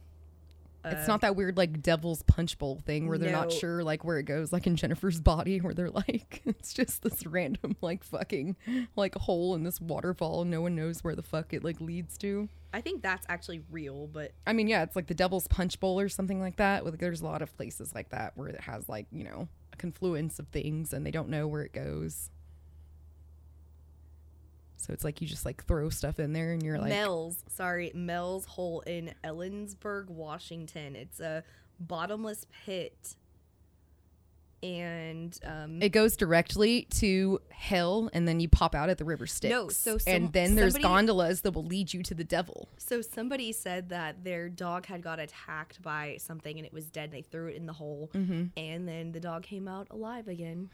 It's not that weird, like, devil's punch bowl thing where they're not sure, like, where it goes, like in Jennifer's body, where they're like... It's just this random, like, fucking, like, hole in this waterfall. No one knows where the fuck it, like, leads to. I think that's actually real, but... I mean, yeah, it's like the Devil's Punch Bowl or something like that. There's a lot of places like that where it has, like, you know, a confluence of things and they don't know where it goes. So it's like you just, like, throw stuff in there and you're like... Mel's Hole in Ellensburg, Washington. It's a bottomless pit. And it goes directly to hell, and then you pop out at the River Styx. And then there's gondolas that will lead you to the devil. So somebody said that their dog had got attacked by something, and it was dead. They threw it in the hole, and then the dog came out alive again.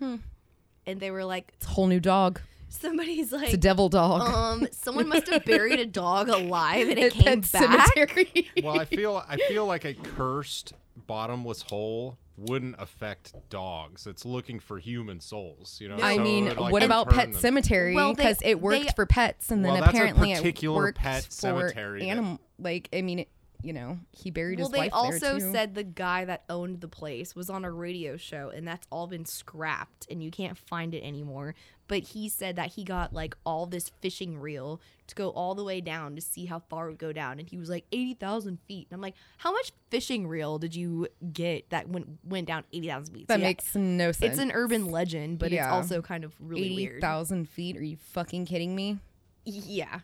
And they were like, "It's a whole new dog." Somebody's like, "It's a devil dog." Someone must have buried a dog alive, and it came back. Cemetery. Well, I feel like a cursed bottomless hole wouldn't affect dogs. It's looking for human souls, you know. I mean, what about Pet Cemetery? Because it worked for pets, and then apparently it worked for animal. Like, I mean, you know, he buried his wife there too. Well, they also said the guy that owned the place was on a radio show, and that's all been scrapped, and you can't find it anymore. But he said that he got like all this fishing reel to go all the way down to see how far it would go down, and he was like 80,000 feet. And I'm like, how much fishing reel did you get that went down 80,000 feet? That makes no sense. It's an urban legend, but it's also kind of really weird. 80,000 feet? Are you fucking kidding me? Yeah.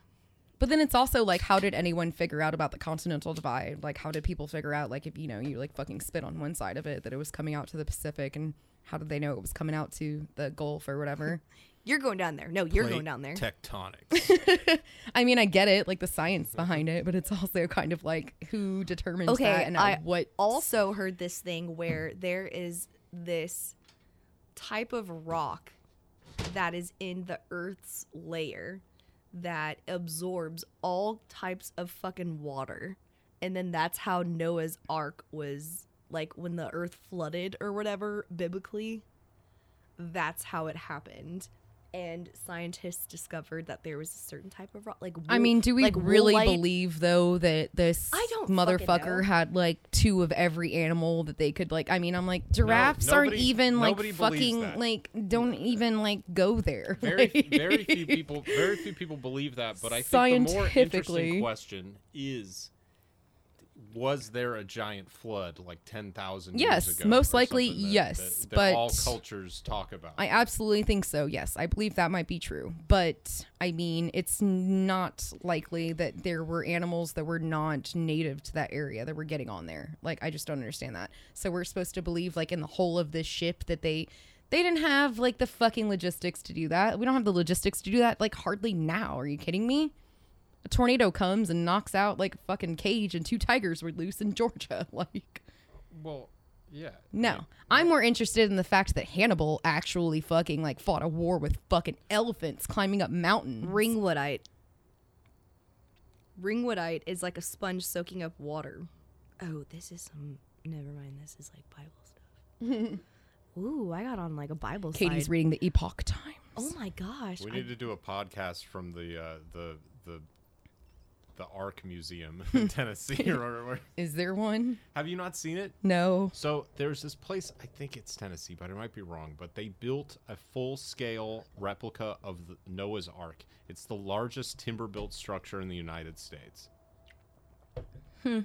But then it's also like, how did anyone figure out about the Continental Divide? Like, how did people figure out, like, if you know you like fucking spit on one side of it, that it was coming out to the Pacific, and how did they know it was coming out to the Gulf or whatever? You're going down there. No, you're going down there. Tectonics. I mean, I get it, like the science behind it, but it's also kind of like who determines that and what. I also heard this thing where there is this type of rock that is in the Earth's layer that absorbs all types of fucking water. And then that's how Noah's Ark was, like when the Earth flooded or whatever, biblically, that's how it happened. And scientists discovered that there was a certain type of rock. Like, I mean, do we really believe though that this motherfucker had like two of every animal that they could like? I mean, I'm like, giraffes aren't even like fucking that. Like don't even like go there. Very few people believe that. But I think the more interesting question is was there a giant flood like 10,000 years ago? Yes, most likely, yes. But all cultures talk about. I absolutely think so, yes. I believe that might be true. But, I mean, it's not likely that there were animals that were not native to that area that were getting on there. Like, I just don't understand that. So we're supposed to believe, like, in the whole of this ship that they didn't have, like, the fucking logistics to do that. We don't have the logistics to do that, like, hardly now. Are you kidding me? A tornado comes and knocks out like a fucking cage and two tigers were loose in Georgia. Like, well, yeah. No, yeah. I'm more interested in the fact that Hannibal actually fucking like fought a war with fucking elephants climbing up mountains. Ringwoodite. Ringwoodite is like a sponge soaking up water. Oh, this is some, never mind. This is like Bible stuff. Ooh, I got on like a Bible Katie's slide. Katie's reading the Epoch Times. Oh my gosh. We need to do a podcast from the Ark Museum in Tennessee. Or is there one? Have you not seen it? No. So there's this place, I think it's Tennessee, but I might be wrong, but they built a full-scale replica of the Noah's Ark. It's the largest timber-built structure in the United States. Hmm.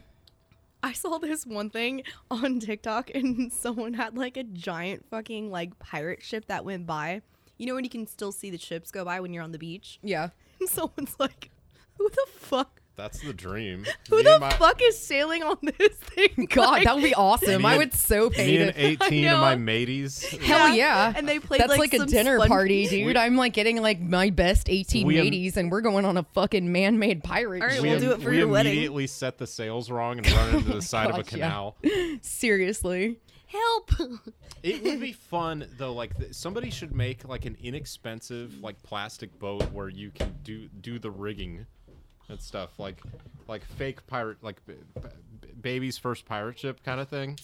I saw this one thing on TikTok and someone had like a giant fucking like pirate ship that went by. You know when you can still see the ships go by when you're on the beach? Yeah. And someone's like, who the fuck? That's the dream. Who the fuck is sailing on this thing? God, like, that would be awesome. I would so pay to. Me and 18 of my mateys. Hell yeah. And they played that's like a dinner party, dude. I'm like getting like my best 18 mateys and we're going on a fucking man-made pirate ship. All right, we'll do it for your wedding. We immediately set the sails wrong and run into the side of a canal. Yeah. Seriously. Help. It would be fun though, like somebody should make like an inexpensive like plastic boat where you can do the rigging and stuff, like fake pirate, like baby's first pirate ship kind of thing,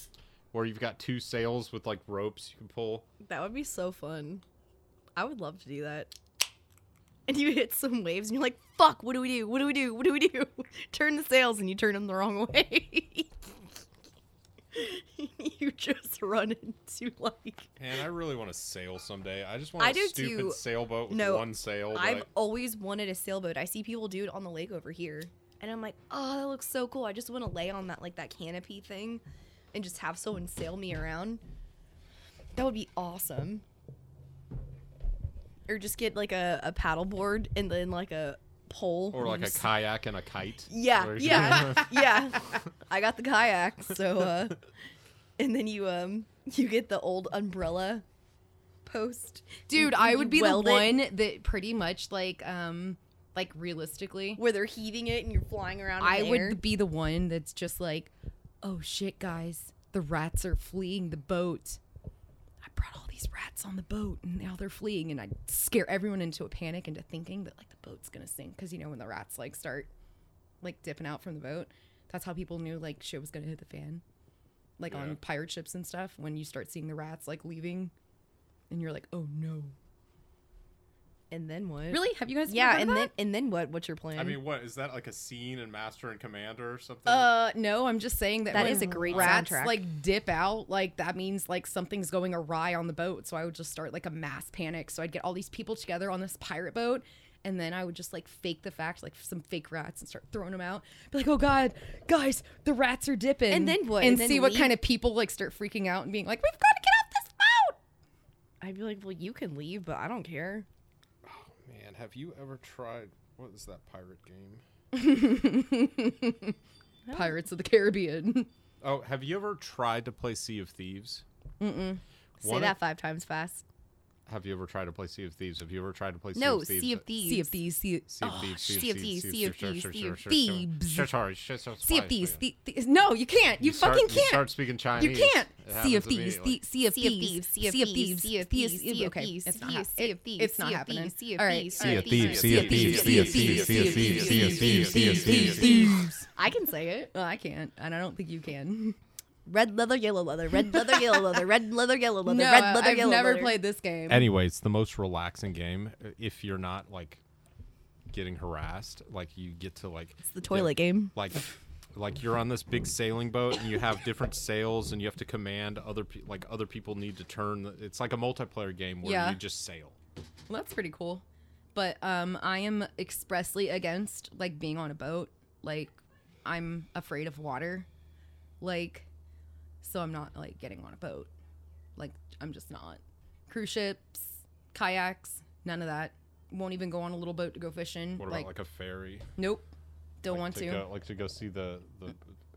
where you've got two sails with like ropes you can pull. That would be so fun. I would love to do that. And you hit some waves and you're like, fuck, what do we do? What do we do? What do we do? Turn the sails and you turn them the wrong way. You just run into like. Man, I really want to sail someday. I just want a stupid sailboat with one sail. I've always wanted a sailboat. I see people do it on the lake over here, and I'm like, oh, that looks so cool. I just want to lay on that like that canopy thing, and just have someone sail me around. That would be awesome. Or just get like a paddleboard and then like a pole or like a kayak and a kite. Yeah. I got the kayak, so and then you get the old umbrella post, dude. I would be the one that pretty much like realistically where they're heaving it and you're flying around in the air. I would be the one that's just like, oh shit guys, the rats are fleeing the boat. I brought all these rats on the boat and now they're fleeing, and I'd scare everyone into a panic into thinking that like the boat's gonna sink, because you know when the rats like start like dipping out from the boat, that's how people knew like shit was gonna hit the fan, like on pirate ships and stuff, when you start seeing the rats like leaving and you're like, oh no. And then what? Really? Have you guys? Yeah. And then what? What's your plan? I mean, what is that, like a scene in Master and Commander or something? No. I'm just saying that is a great rats soundtrack. Like dip out, like that means like something's going awry on the boat. So I would just start like a mass panic. So I'd get all these people together on this pirate boat, and then I would just like fake the fact, like some fake rats, and start throwing them out. Be like, oh god, guys, the rats are dipping. And then what? And then see what kind of people like start freaking out and being like, we've got to get off this boat. I'd be like, well, you can leave, but I don't care. Man, have you ever tried, what is that pirate game? Pirates of the Caribbean. Oh, have you ever tried to play Sea of Thieves? Mm-mm. Say that 5 times fast. Have you ever tried to play Sea of Thieves? Have you ever tried to play Sea of Thieves? No, Sea of Thieves. Sea of Thieves. No, you can't. You fucking can't. You start speaking Chinese. You can't. Sea of Thieves. Okay, it's not happening. All right. Sea of Thieves. I can say it. Well, I can't, and I don't think you can. Red leather, yellow leather, red leather, yellow leather, red leather, yellow leather, no, red leather, yellow leather. I've never played this game. Anyway, it's the most relaxing game if you're not, like, getting harassed. Like, you get to, like... It's the toilet game. Like you're on this big sailing boat and you have different sails and you have to command other people need to turn. It's like a multiplayer game where you just sail. Well, that's pretty cool. But I am expressly against, like, being on a boat. Like, I'm afraid of water. Like, so I'm not like getting on a boat. Like, I'm just not. Cruise ships, kayaks, none of that. Won't even go on a little boat to go fishing. What about like a ferry? Nope. Don't like want to. Go, like to go see the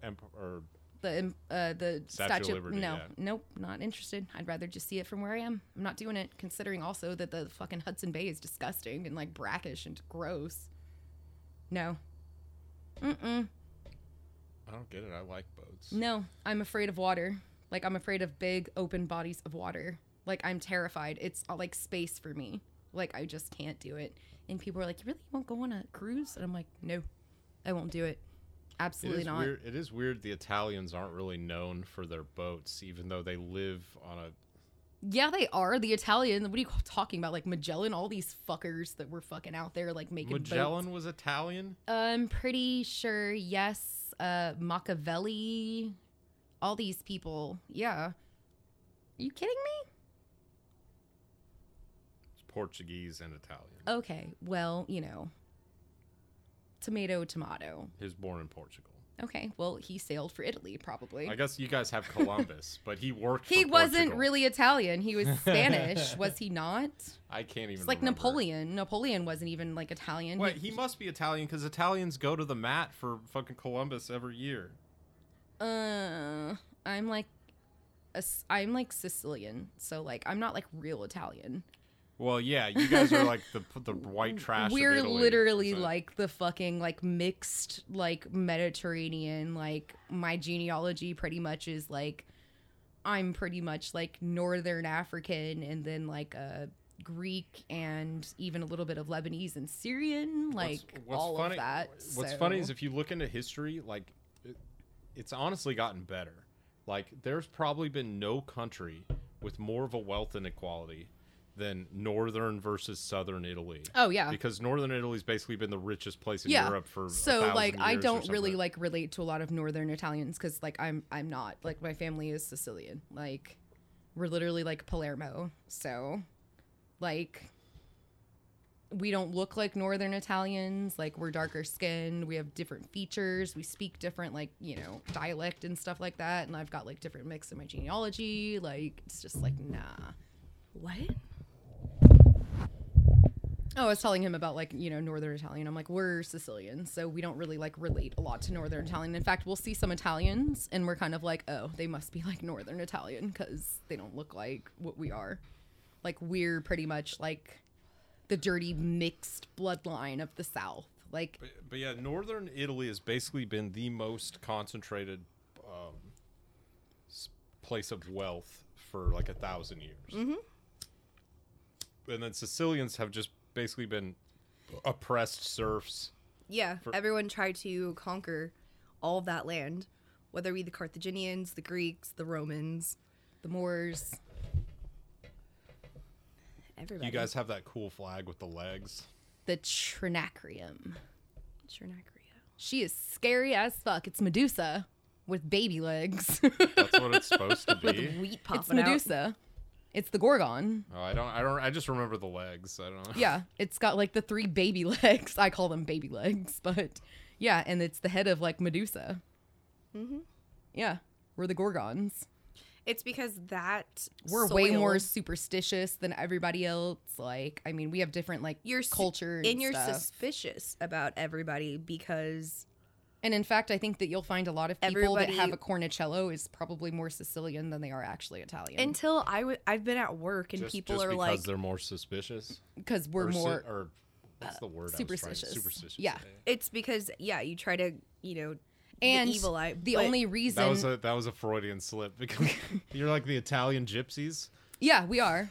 emperor. The Statue of Liberty. No, yeah. Nope, not interested. I'd rather just see it from where I am. I'm not doing it, considering also that the fucking Hudson Bay is disgusting and like brackish and gross. No. Mm-mm. I don't get it. I like boats. No, I'm afraid of water. Like, I'm afraid of big open bodies of water. Like, I'm terrified. It's like space for me. Like, I just can't do it. And people are like, you really won't go on a cruise? And I'm like, no, I won't do it. Absolutely not. Weird. It is weird the Italians aren't really known for their boats, even though they live on a... Yeah, they are. The Italians. What are you talking about? Like Magellan, all these fuckers that were fucking out there like making Magellan boats. Was Italian? I'm pretty sure, yes. Machiavelli, all these people. Yeah. Are you kidding me? It's Portuguese and Italian. Okay, well, you know... Tomato, tomato. He was born in Portugal. Okay, well, he sailed for Italy, probably. I guess you guys have Columbus, but he worked for Portugal. He wasn't really Italian. He was Spanish, was he not? I can't even remember. It's like Napoleon. Napoleon wasn't even, like, Italian. Wait, he must be Italian, because Italians go to the mat for fucking Columbus every year. I'm, like, Sicilian, so, like, I'm not, like, real Italian. Well, yeah, you guys are like the white trash. We're of Italy, literally so. Like the fucking like mixed like Mediterranean. Like my genealogy pretty much is like I'm pretty much like Northern African and then like a Greek and even a little bit of Lebanese and Syrian. Like what's all funny, of that. What's funny is if you look into history, like it's honestly gotten better. Like there's probably been no country with more of a wealth inequality than northern versus southern Italy. Oh yeah, because northern Italy's basically been the richest place in Europe for so like years. I don't really like relate to a lot of northern Italians because like I'm not like my family is Sicilian. Like we're literally like Palermo, so like we don't look like northern Italians. Like we're darker skinned, we have different features, we speak different like you know dialect and stuff like that. And I've got like different mix in my genealogy. Like it's just like nah, what. Oh, I was telling him about, like, you know, Northern Italian. I'm like, we're Sicilian, so we don't really, like, relate a lot to Northern Italian. In fact, we'll see some Italians, and we're kind of like, oh, they must be, like, Northern Italian because they don't look like what we are. Like, we're pretty much, like, the dirty mixed bloodline of the South. Like, but yeah, Northern Italy has basically been the most concentrated place of wealth for, like, 1,000 years. Mm-hmm. And then Sicilians have just basically been oppressed serfs. Yeah, everyone tried to conquer all of that land, whether it be the Carthaginians, the Greeks, the Romans, the Moors. Everybody. You guys have that cool flag with the legs. The Trinacrium. Trinacria. She is scary as fuck. It's Medusa with baby legs. That's what it's supposed to be. With wheat popping out. It's Medusa. It's the Gorgon. Oh, I don't. I just remember the legs. I don't know. Yeah, it's got like the three baby legs. I call them baby legs, but yeah, and it's the head of like Medusa. Mm-hmm. Yeah, we're the Gorgons. It's because we're way more superstitious than everybody else. Like, I mean, we have different like cultures and you're stuff. Suspicious about everybody because. And in fact, I think that you'll find a lot of people that have a cornicello is probably more Sicilian than they are actually Italian. Until I've been at work and people are like... because they're more suspicious? Because we're more... or what's the word? Superstitious. Superstitious. Yeah. It's because, yeah, you try to, you know... And the evil eye. The only reason... That was a Freudian slip. Because you're like the Italian gypsies? Yeah, we are.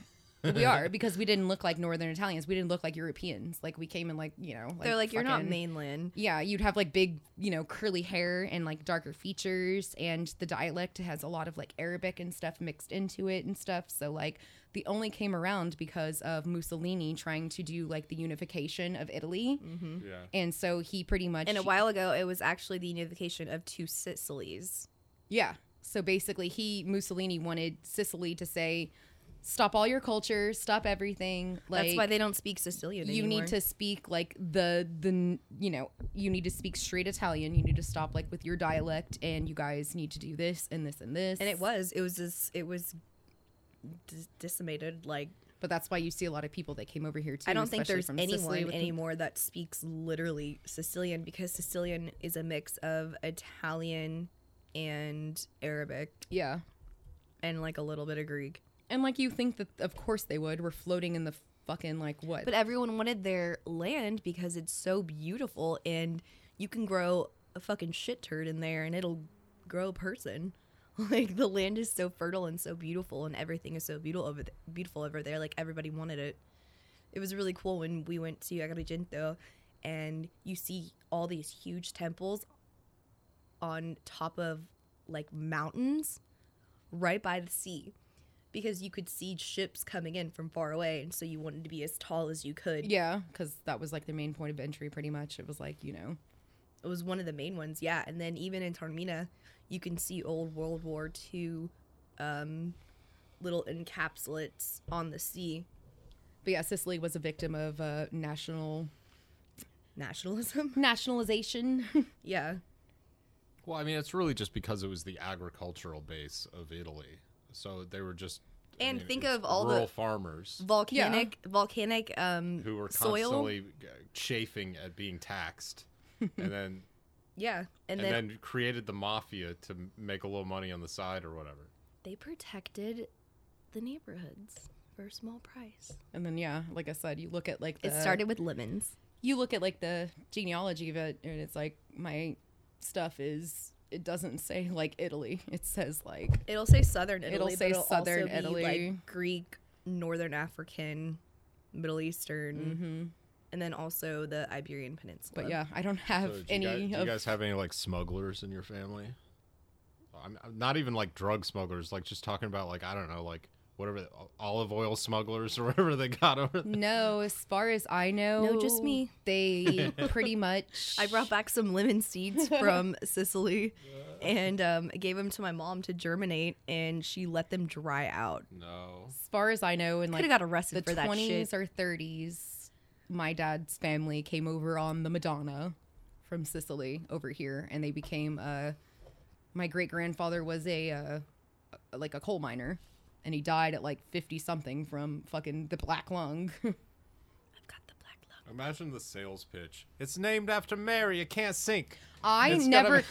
We are, because we didn't look like Northern Italians. We didn't look like Europeans. Like, we came in, like, you know. Like, they're like, you're not mainland. Yeah, you'd have, like, big, you know, curly hair and, like, darker features. And the dialect has a lot of, like, Arabic and stuff mixed into it and stuff. So, like, they only came around because of Mussolini trying to do, like, the unification of Italy. Mm-hmm. Yeah. And so he pretty much... And a while ago, it was actually the unification of two Sicilies. Yeah. So, basically, Mussolini wanted Sicily to say... Stop all your culture. Stop everything. Like, that's why they don't speak Sicilian anymore. You need to speak like the you know, you need to speak straight Italian. You need to stop like with your dialect, and you guys need to do this and this and this. And it was decimated. Like, but that's why you see a lot of people that came over here too. I don't think there's anyone anymore that speaks literally Sicilian, because Sicilian is a mix of Italian and Arabic. Yeah, and like a little bit of Greek. And, like, you think that, of course, they would. We're floating in the fucking, like, what? But everyone wanted their land because it's so beautiful, and you can grow a fucking shit turd in there, and it'll grow a person. Like, the land is so fertile and so beautiful, and everything is so beautiful over there. Like, everybody wanted it. It was really cool when we went to Agrigento, and you see all these huge temples on top of, like, mountains right by the sea. Because you could see ships coming in from far away, and so you wanted to be as tall as you could. Yeah, because that was, like, the main point of entry, pretty much. It was, like, you know. It was one of the main ones, yeah. And then even in Taormina, you can see old World War II little encapsulates on the sea. But, yeah, Sicily was a victim of nationalism? Nationalization. Yeah. Well, I mean, it's really just because it was the agricultural base of Italy. So they were just think of all rural the farmers, volcanic who were constantly chafing at being taxed, and then and then created the mafia to make a little money on the side or whatever. They protected the neighborhoods for a small price, and then like I said, you look at like it started with lemons. You look at like the genealogy of it, and it's like my stuff is. It doesn't say like Italy. It says like it'll say Southern Italy. It'll Southern also Italy, be, like Greek, Northern African, Middle Eastern, and then also the Iberian Peninsula. But yeah, I don't have any. Do you guys have any like smugglers in your family? I'm not even like drug smugglers. Like just talking about like I don't know like whatever olive oil smugglers or whatever they got over there. No, as far as I know, no, just me. They pretty much. I brought back some lemon seeds from Sicily, and gave them to my mom to germinate, and she let them dry out. No, as far as I know, and like got arrested for that shit. The 20s or 30s, my dad's family came over on the Madonna from Sicily over here, and they became. My great grandfather was a coal miner. And he died at like 50-something from fucking the black lung. I've got the black lung. Imagine the sales pitch. It's named after Mary. It can't sink. I always knew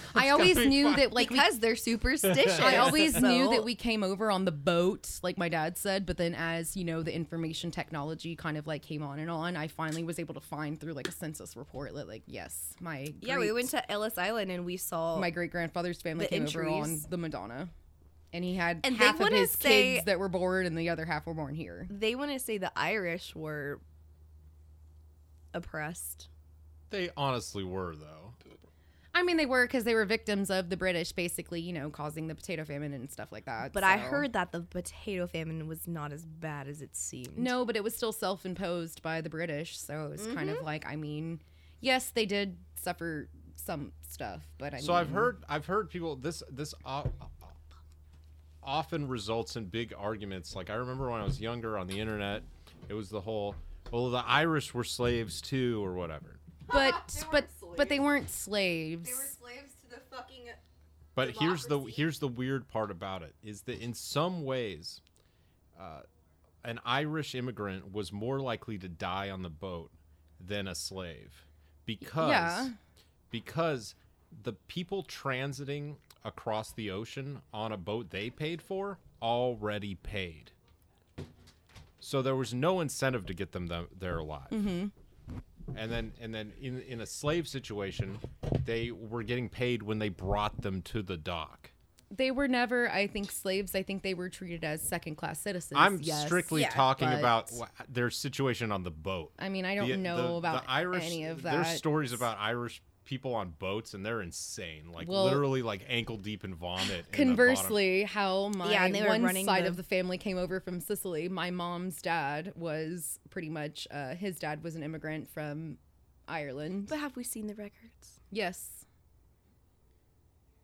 fine. That like because they're superstitious. I always knew that we came over on the boat, like my dad said. But then, as you know, the information technology kind of like came on and on. I finally was able to find through like a census report that like yes, we went to Ellis Island and we saw my great grandfather's family came over on the Madonna. And he had half of his kids that were born, and the other half were born here. They want to say the Irish were oppressed. They honestly were, though. I mean, they were because they were victims of the British, basically, you know, causing the potato famine and stuff like that. But so. I heard that the potato famine was not as bad as it seemed. No, but it was still self-imposed by the British. So it was kind of like, I mean, yes, they did suffer some stuff, but I mean. I've heard people, this often results in big arguments. Like I remember when I was younger on the internet, it was the whole, well, the Irish were slaves too, or whatever. But they weren't slaves. They were slaves to the fucking. But here's the weird part about it is that in some ways, an Irish immigrant was more likely to die on the boat than a slave, because the people transiting across the ocean on a boat they paid for already paid. So there was no incentive to get them there alive. And then in a slave situation, they were getting paid when they brought them to the dock. They were never, I think, slaves. I think they were treated as second-class citizens. I'm strictly talking about their situation on the boat. I mean, I don't know about the Irish, any of that. There's stories about Irish people on boats, and they're insane, like literally like ankle deep in vomit. Conversely, how my one side of the family came over from Sicily, my mom's dad was pretty much his dad was an immigrant from Ireland. But have we seen the records? Yes,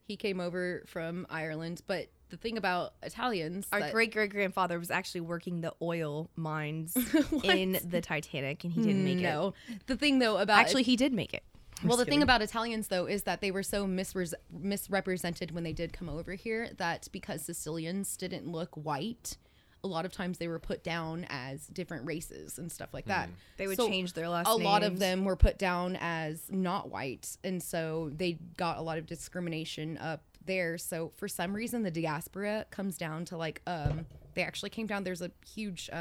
he came over from Ireland, but the thing about Italians. Our great-great-grandfather was actually working the oil mines in the Titanic, and he didn't make it. The thing, though, about... Actually, he did make it. Well, the thing about Italians, though, is that they were so misrepresented when they did come over here that because Sicilians didn't look white, a lot of times they were put down as different races and stuff like that. They would change their last names. A lot of them were put down as not white, and so they got a lot of discrimination up there. So for some reason, the diaspora comes down to, like, they actually came down. There's a huge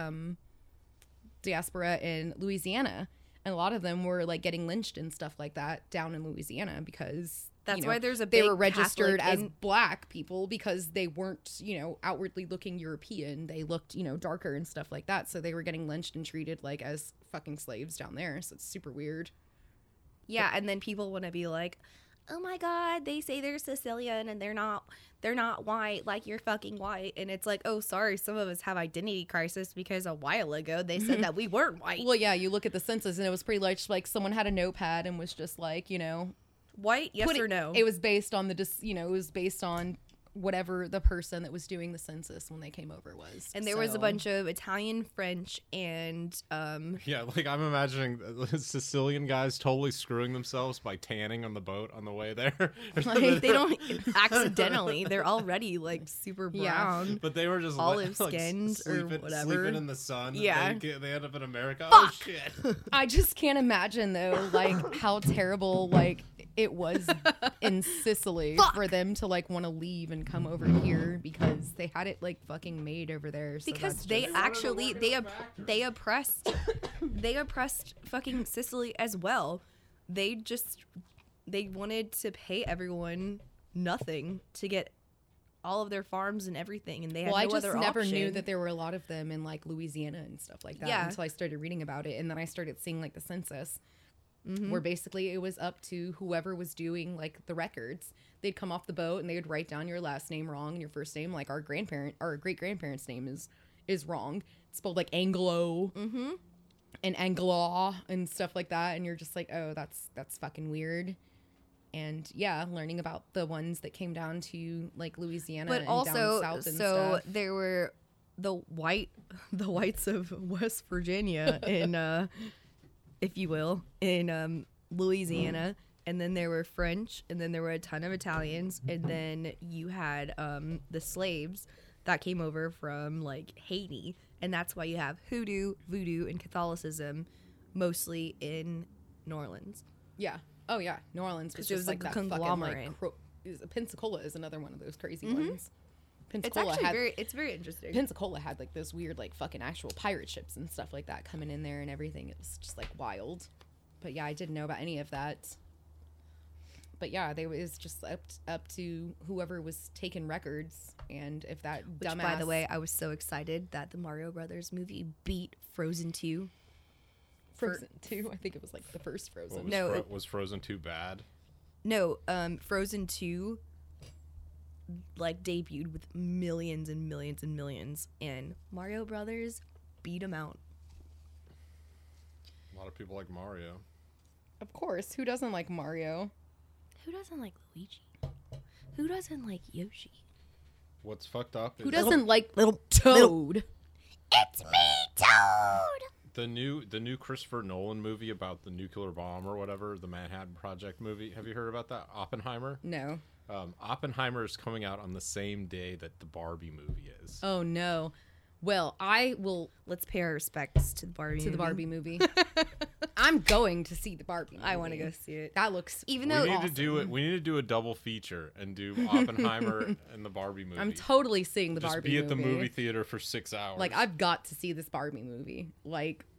diaspora in Louisiana. And a lot of them were, like, getting lynched and stuff like that down in Louisiana because that's why there's a big they were registered Catholic as black people because they weren't, outwardly looking European. They looked, darker and stuff like that. So they were getting lynched and treated like as fucking slaves down there. So it's super weird. Yeah, but, and then people want to be like, "Oh my God, they say they're Sicilian and they're not white. Like, you're fucking white." And it's like, oh, sorry, some of us have identity crisis because a while ago they said that we weren't white. Well, yeah, you look at the census and it was pretty much like someone had a notepad and was just like, white, yes or no. It was based on it was based on whatever the person that was doing the census when they came over was. And there was a bunch of Italian, French, and yeah, like I'm imagining Sicilian guys totally screwing themselves by tanning on the boat on the way there. Like, they don't accidentally. They're already like super brown. Yeah. But they were just olive skinned or whatever. Sleeping in the sun. Yeah. They end up in America. Fuck. Oh shit. I just can't imagine though, like how terrible it was in Sicily for them to want to leave and come over here because they had it fucking made over there. So because they oppressed fucking Sicily as well. They wanted to pay everyone nothing to get all of their farms and everything, and they had no other option. Well, I just never knew that there were a lot of them in Louisiana and stuff like that until I started reading about it, and then I started seeing the census. Mm-hmm. Where basically it was up to whoever was doing the records. They'd come off the boat and they would write down your last name wrong and your first name. Like our great grandparents' name is wrong. It's spelled like Anglo and Angla and stuff like that. And you're just like, oh, that's fucking weird. And yeah, learning about the ones that came down to Louisiana but and also, down south and stuff. So there were the whites of West Virginia and. If you will, in Louisiana, and then there were French, and then there were a ton of Italians, and then you had the slaves that came over from Haiti, and that's why you have hoodoo, voodoo, and Catholicism mostly in New Orleans. Yeah. Oh, yeah. New Orleans was just a conglomerate. Pensacola is another one of those crazy ones. Pensacola it's very interesting. Pensacola had those weird fucking actual pirate ships and stuff like that coming in there and everything. It was just wild. But yeah, I didn't know about any of that. But yeah, it was just up to whoever was taking records, and if that dumbass. By the way, I was so excited that the Mario Brothers movie beat Frozen 2. Frozen 2? I think it was the first Frozen. Was Frozen 2 bad? No, Frozen 2. Debuted with millions and millions and millions, and Mario Brothers beat them out. A lot of people like Mario. Of course. Who doesn't like Mario? Who doesn't like Luigi? Who doesn't like Yoshi? What's fucked up is who doesn't like little Toad? It's me, Toad! The new Christopher Nolan movie about the nuclear bomb or whatever, the Manhattan Project movie. Have you heard about that? Oppenheimer? No. Oppenheimer is coming out on the same day that the Barbie movie is. Oh no! Well, let's pay our respects to the Barbie movie. I'm going to see the Barbie movie. I want to go see it. That looks even though we need awesome. To do it. We need to do a double feature and do Oppenheimer and the Barbie movie. I'm totally seeing the Barbie movie. Just be at the movie theater for 6 hours. I've got to see this Barbie movie.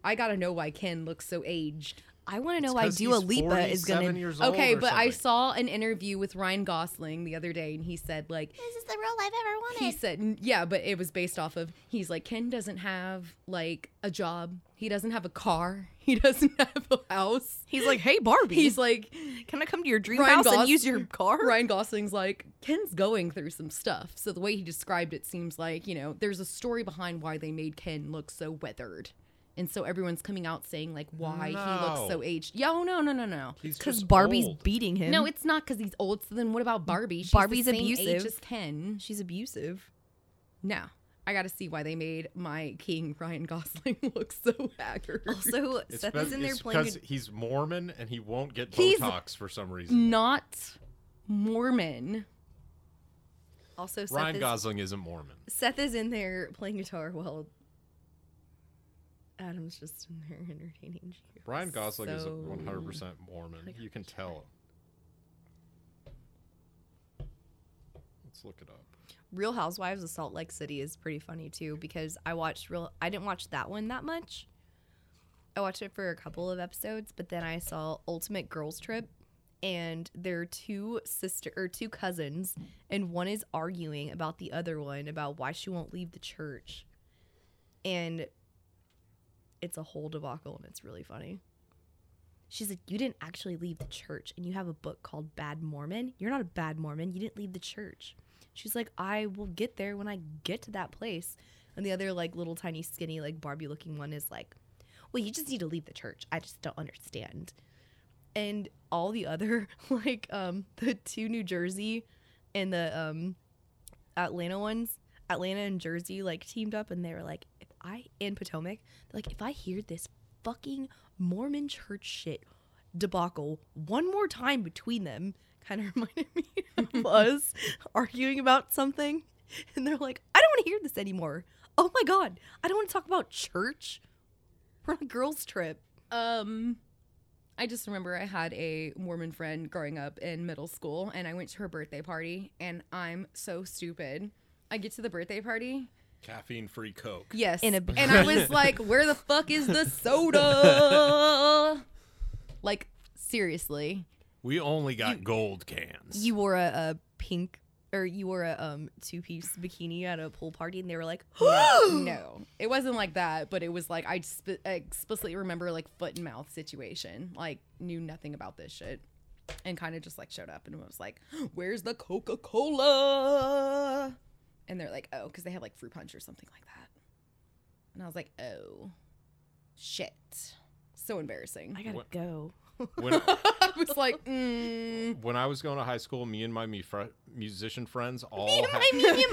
I gotta know why Ken looks so aged. I want to know why Dua Lipa is going to... Okay, but something. I saw an interview with Ryan Gosling the other day, and he said, this is the real life I've ever wanted. He said, yeah, but it was based off of... He's Ken doesn't have, a job. He doesn't have a car. He doesn't have a house. He's hey, Barbie. He's can I come to your dream Ryan house and use your car? Ryan Gosling's Ken's going through some stuff. So the way he described it seems there's a story behind why they made Ken look so weathered. And so everyone's coming out saying, like, why he looks so aged. Yo, no. Because Barbie's old. Beating him. No, it's not because he's old. So then what about Barbie? Barbie's the same abusive. Age as Ken. She's abusive. No. I got to see why they made my king, Ryan Gosling, look so haggard. Also, Seth is in there playing. Because he's Mormon and he won't get Botox for some reason. Not Mormon. Also, Ryan Gosling isn't Mormon. Seth is in there playing guitar while Adam's just in there entertaining you. Ryan Gosling is 100% Mormon. You can tell. Let's look it up. Real Housewives of Salt Lake City is pretty funny too, because I didn't watch that one that much. I watched it for a couple of episodes, but then I saw Ultimate Girls Trip, and their two cousins, and one is arguing about the other one about why she won't leave the church, and it's a whole debacle, and it's really funny. She's like, you didn't actually leave the church, and you have a book called Bad Mormon. You're not a bad Mormon. You didn't leave the church. She's like, I will get there when I get to that place. And the other, like, little tiny skinny, like, Barbie-looking one is like, well, you just need to leave the church. I just don't understand. And all the other, like, the two New Jersey and the Atlanta ones, Atlanta and Jersey, like, teamed up, and they were like, Potomac, they're like, if I hear this fucking Mormon church shit debacle one more time between them, kind of reminded me of us arguing about something. And they're like, I don't want to hear this anymore. Oh my God, I don't want to talk about church. We're on a girls' trip. I just remember I had a Mormon friend growing up in middle school, and I went to her birthday party, and I'm so stupid. I get to the birthday party. Caffeine-free Coke. Yes. And I was like, where the fuck is the soda? Like, seriously. We only got gold cans. You wore a pink, or you wore a two-piece bikini at a pool party, and they were like, no. It wasn't like that, but it was like, I explicitly remember, like, foot and mouth situation. Like, knew nothing about this shit. And kind of just, like, showed up and was like, where's the Coca-Cola? And they're like, oh, because they have, like, fruit punch or something like that. And I was like, oh, shit. So embarrassing. I gotta go. I was like, When I was going to high school, me and my musician friends all had... Me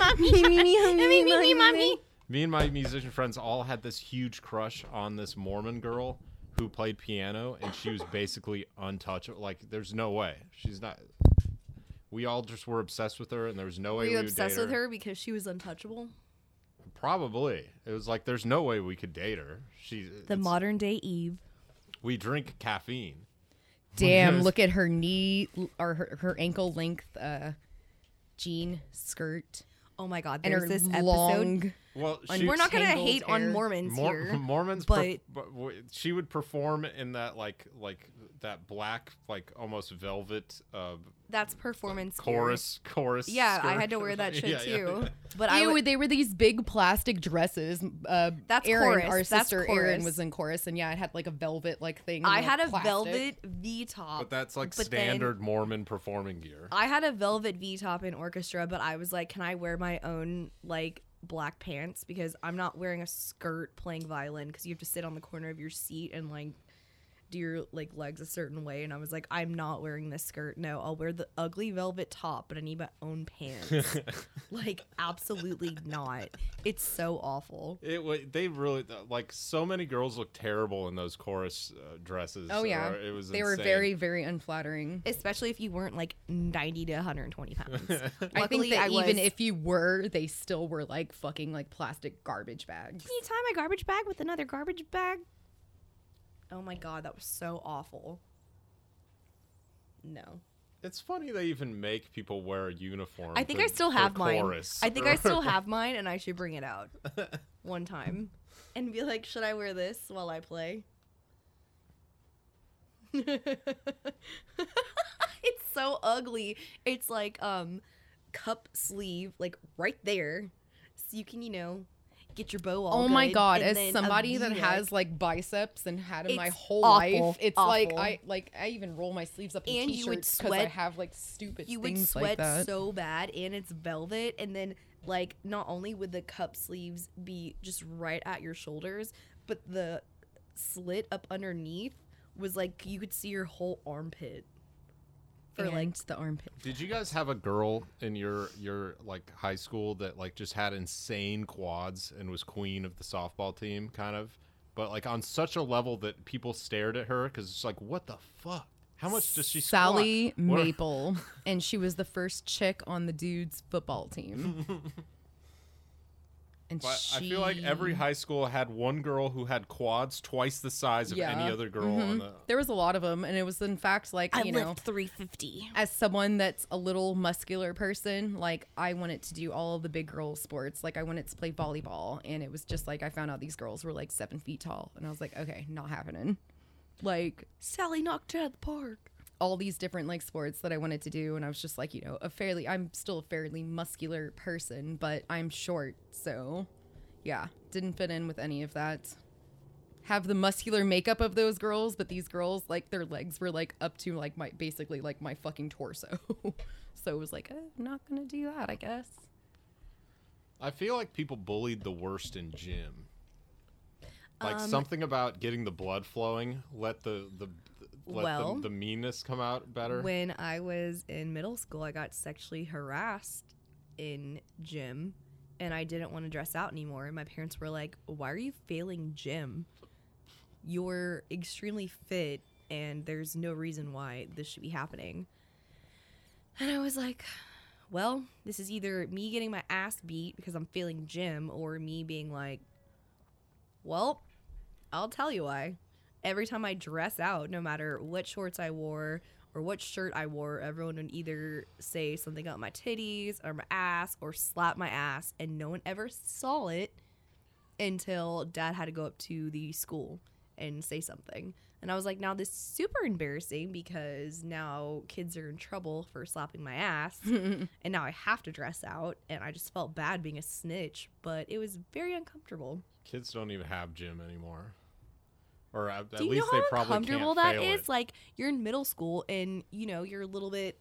and my musician friends all had this huge crush on this Mormon girl who played piano, and she was basically untouchable. Like, there's no way. She's not... We all just were obsessed with her, and there was no way we would date her. Were you obsessed with her because she was untouchable? Probably. It was like, there's no way we could date her. The modern day Eve. We drink caffeine. Damn, look at her knee, or her ankle length jean skirt. Oh my God, there's this episode. Well, we're not going to hate on Mormons here. Mormons, but she would perform in that like that black, like almost velvet. That's performance like, chorus. Yeah, skirt. I had to wear that shit too. Yeah. But they were these big plastic dresses. That's Erin, chorus. Our sister Erin was in chorus, and yeah, it had like a velvet like thing. I had a velvet V top, but that's like standard Mormon performing gear. I had a velvet V top in orchestra, but I was like, can I wear my own like black pants, because I'm not wearing a skirt playing violin, because you have to sit on the corner of your seat and like do your like legs a certain way, and I was like, I'm not wearing this skirt. No, I'll wear the ugly velvet top, but I need my own pants. Like, absolutely not. It's so awful. They really, like, so many girls look terrible in those chorus dresses. Oh yeah, it was they insane. Were very, very unflattering, especially if you weren't like 90 to 120 pounds. I think that even if you were, they still were like fucking like plastic garbage bags. Can you tie my garbage bag with another garbage bag? Oh my God, that was so awful. No. It's funny they even make people wear a uniform. I think I still have mine. I think I still have mine, and I should bring it out one time and be like, should I wear this while I play? It's so ugly. It's like cup sleeve, like right there. So you can, get your bow all. Oh my God, as somebody that has like biceps and had in my whole life, it's awful. Like I even roll my sleeves up in and t-shirts because I have like stupid things like that. You would sweat like so bad, and it's velvet, and then like not only would the cup sleeves be just right at your shoulders, but the slit up underneath was like you could see your whole armpit. Or like the armpit. Did you guys have a girl in your like high school that like just had insane quads and was queen of the softball team, kind of, but like on such a level that people stared at her because it's like, what the fuck? How much does she squat? Sally Maple, and she was the first chick on the dude's football team. And I feel like every high school had one girl who had quads twice the size of any other girl. Mm-hmm. There was a lot of them, and it was in fact like I lift 350. As someone that's a little muscular person, like I wanted to do all of the big girl sports. Like I wanted to play volleyball, and it was just like I found out these girls were like 7 feet tall, and I was like, okay, not happening. Like Sally knocked it out of the park. All these different like sports that I wanted to do, and I was just like, I'm still a fairly muscular person, but I'm short, so yeah, didn't fit in with any of that. Have the muscular makeup of those girls, but these girls, like their legs were like up to like my basically like my fucking torso. So it was like, I'm not gonna do that, I guess. I feel like people bullied the worst in gym. Like something about getting the blood flowing, let the meanness come out better. When I was in middle school, I got sexually harassed in gym, and I didn't want to dress out anymore. And my parents were like, why are you failing gym? You're extremely fit, and there's no reason why this should be happening. And I was like, well, this is either me getting my ass beat because I'm failing gym, or me being like, well, I'll tell you why. Every time I dress out, no matter what shorts I wore or what shirt I wore, everyone would either say something about my titties or my ass or slap my ass, and no one ever saw it until Dad had to go up to the school and say something. And I was like, now this is super embarrassing because now kids are in trouble for slapping my ass, and now I have to dress out, and I just felt bad being a snitch, but it was very uncomfortable. Kids don't even have gym anymore. Or at least they probably can't fail it. Do you know how uncomfortable that is? Like, you're in middle school, and, you're a little bit...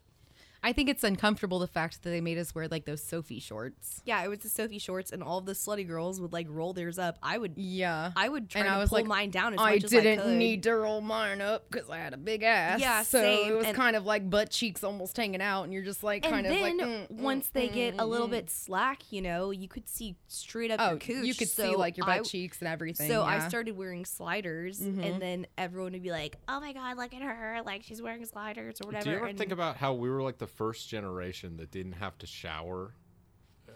I think it's uncomfortable, the fact that they made us wear, like, those Sophie shorts. Yeah, it was the Sophie shorts, and all of the slutty girls would, like, roll theirs up. I would try to pull mine down as much as I could. I didn't need to roll mine up because I had a big ass. Yeah, so same. It was kind of like butt cheeks almost hanging out, and you're just, like, kind of like... And then once they get a little bit slack, you could see straight up your cooch. You could see, like, your butt cheeks and everything. So I started wearing sliders, and then everyone would be like, oh, my God, look at her. Like, she's wearing sliders or whatever. Do you ever think about how we were, like, the first generation that didn't have to shower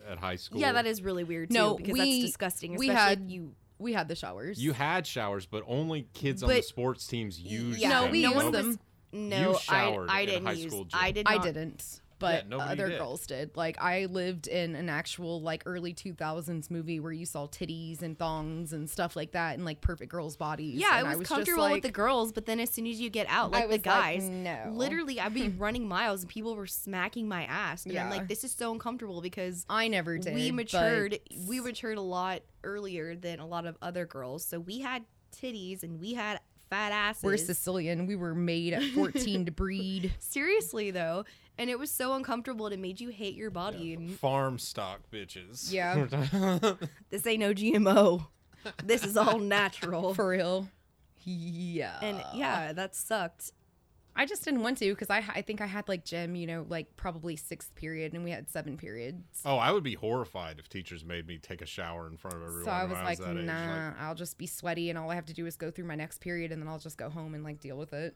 at high school? Yeah, that is really weird too. No, because that's disgusting. We had the showers. You had showers, but only kids on the sports teams used them. No, we used them. No, I didn't use. I did. I didn't. But other girls did. Like, I lived in an actual like early 2000s movie where you saw titties and thongs and stuff like that, and like perfect girls' bodies. Yeah, and I was comfortable with the girls, but then as soon as you get out, like the guys, like, no. Literally, I'd be running miles and people were smacking my ass, and I'm like, this is so uncomfortable because I never did. We matured. We matured a lot earlier than a lot of other girls, so we had titties and we had fat asses. We're Sicilian. We were made at 14 to breed. Seriously, though. And it was so uncomfortable, it made you hate your body. Yeah. And farm stock, bitches. Yeah. This ain't no GMO. This is all natural. For real. Yeah. And yeah, that sucked. I just didn't want to because I think I had like gym, like probably sixth period, and we had seven periods. Oh, I would be horrified if teachers made me take a shower in front of everyone. So I was like, nah, I'll just be sweaty, and all I have to do is go through my next period, and then I'll just go home and like deal with it.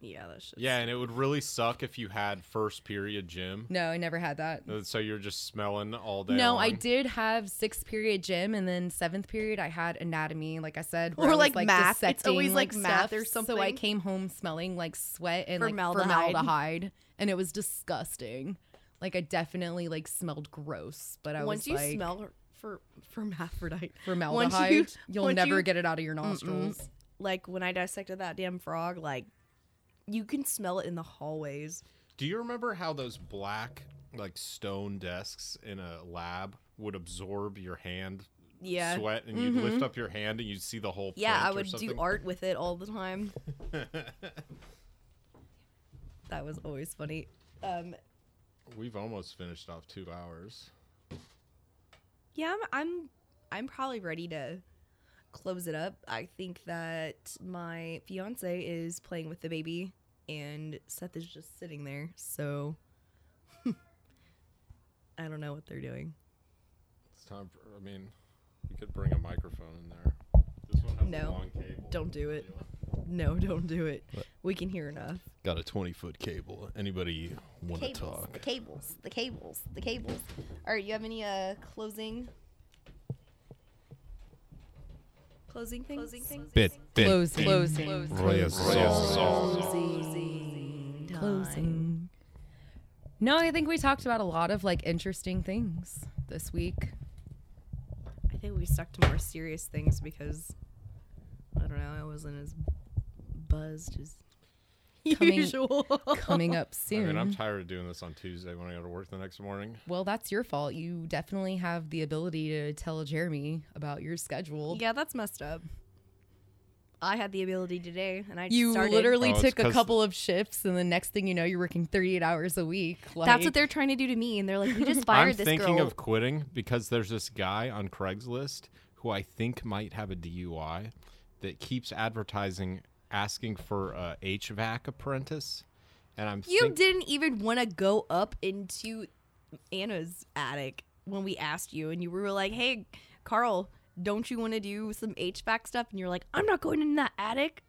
Yeah, that shit. Yeah, and it would really suck if you had first period gym. No, I never had that. So you're just smelling all day. No, long. I did have sixth period gym, and then seventh period I had anatomy, like I said, or like math. It's always like math or something. So I came home smelling like sweat and like formaldehyde, and it was disgusting. Like I definitely like smelled gross, but I once was like, once you smell formaldehyde, you'll never get it out of your nostrils. Mm-mm. Like when I dissected that damn frog, like. You can smell it in the hallways. Do you remember how those black, like, stone desks in a lab would absorb your hand sweat? And you'd lift up your hand and you'd see the whole print or something? Yeah, I would do art with it all the time. That was always funny. We've almost finished off 2 hours. Yeah, I'm probably ready to close it up, I think that my fiance is playing with the baby and Seth is just sitting there. So I don't know what they're doing. It's time for, I mean, we could bring a microphone in there. This one has a long cable. Don't do it. No, don't do it. But we can hear enough. Got a 20-foot cable. Anybody want to talk? The cables. All right, you have any closing things? Closing. No, I think we talked about a lot of like interesting things this week. I think we stuck to more serious things because I don't know, I wasn't as buzzed as usual. Coming up soon. I mean, I'm tired of doing this on Tuesday when I go to work the next morning. Well, that's your fault. You definitely have the ability to tell Jeremy about your schedule. Yeah, that's messed up. I had the ability today, and I literally took a couple of shifts, and the next thing you know, you're working 38 hours a week. Like, that's what they're trying to do to me, and they're like, we just fired this girl. I'm thinking of quitting because there's this guy on Craigslist who I think might have a DUI that keeps advertising, asking for a HVAC apprentice, and you didn't even want to go up into Anna's attic when we asked you, and you were like, hey, Carl, don't you want to do some HVAC stuff? And you're like, I'm not going in that attic.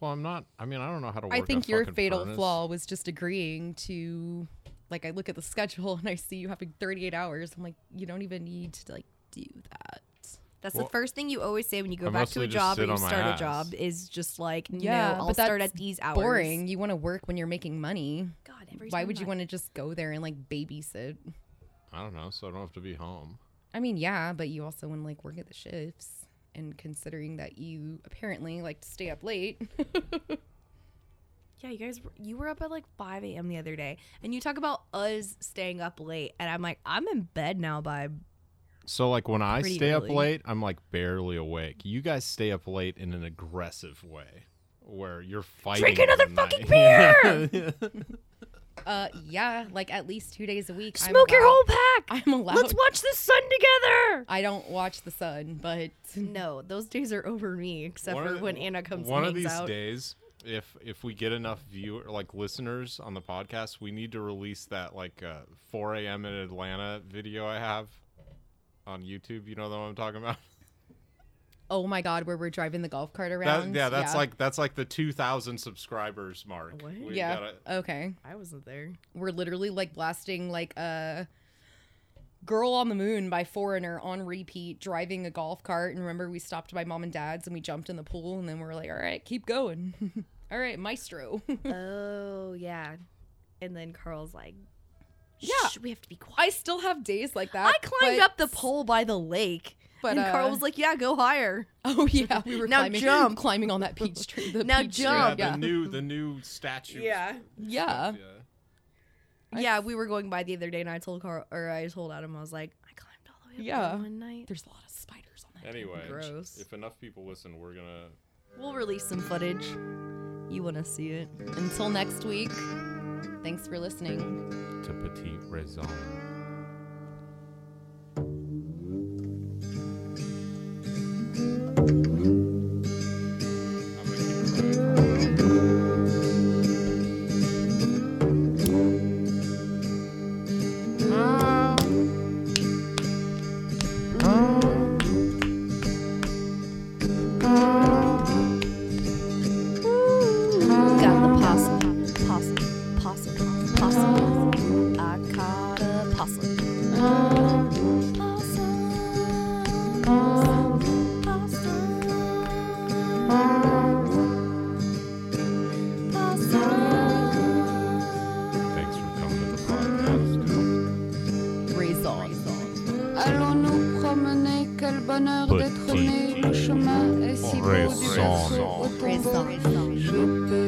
Well, I'm not. I mean, I don't know how to work a fucking furnace. I think your fatal flaw was just agreeing to, like, I look at the schedule and I see you having 38 hours. I'm like, you don't even need to, like, do that. That's the first thing you always say when you go back to a job and you start a job is just like, no, I'll start at these hours. Boring. You want to work when you're making money. God, why would you want to just go there and, like, babysit? I don't know, so I don't have to be home. I mean, yeah, but you also want to, like, work at the shifts, and considering that you apparently like to stay up late. Yeah, you were up at like 5 a.m. the other day, and you talk about us staying up late, and I'm like, I'm in bed now by. So like when I stay up late, I'm like barely awake. You guys stay up late in an aggressive way, where you're fighting. Drink another fucking beer. Yeah, like at least 2 days a week. Smoke your whole pack. I'm allowed. Let's watch the sun together. I don't watch the sun, but no, those days are over me. Except for when Anna comes. One of these days, if we get enough listeners on the podcast, we need to release that like 4 a.m. in Atlanta video I have on YouTube. You know what I'm talking about? Oh my God, where we're driving the golf cart around. That's like the 2,000 subscribers mark. What? Okay. I wasn't there. We're literally like blasting like a Girl on the Moon by Foreigner on repeat, driving a golf cart. And remember, we stopped by Mom and Dad's and we jumped in the pool, and then we were like, all right, keep going. All right, Maestro. Oh yeah. And then Carl's like, yeah, we have to be quiet. I still have days like that. I climbed up the pole by the lake. But, and Carl was like, yeah, go higher. Oh, yeah. We were climbing on that peach tree. Now jump. Yeah, the new statue. Yeah. Yeah. Yeah, we were going by the other day, and I told Carl, or I told Adam, I was like, I climbed all the way up one night. There's a lot of spiders on that. Anyway, gross. If enough people listen, we'll release some footage. You want to see it. Until next week, thanks for listening to Petite Raison. Raison.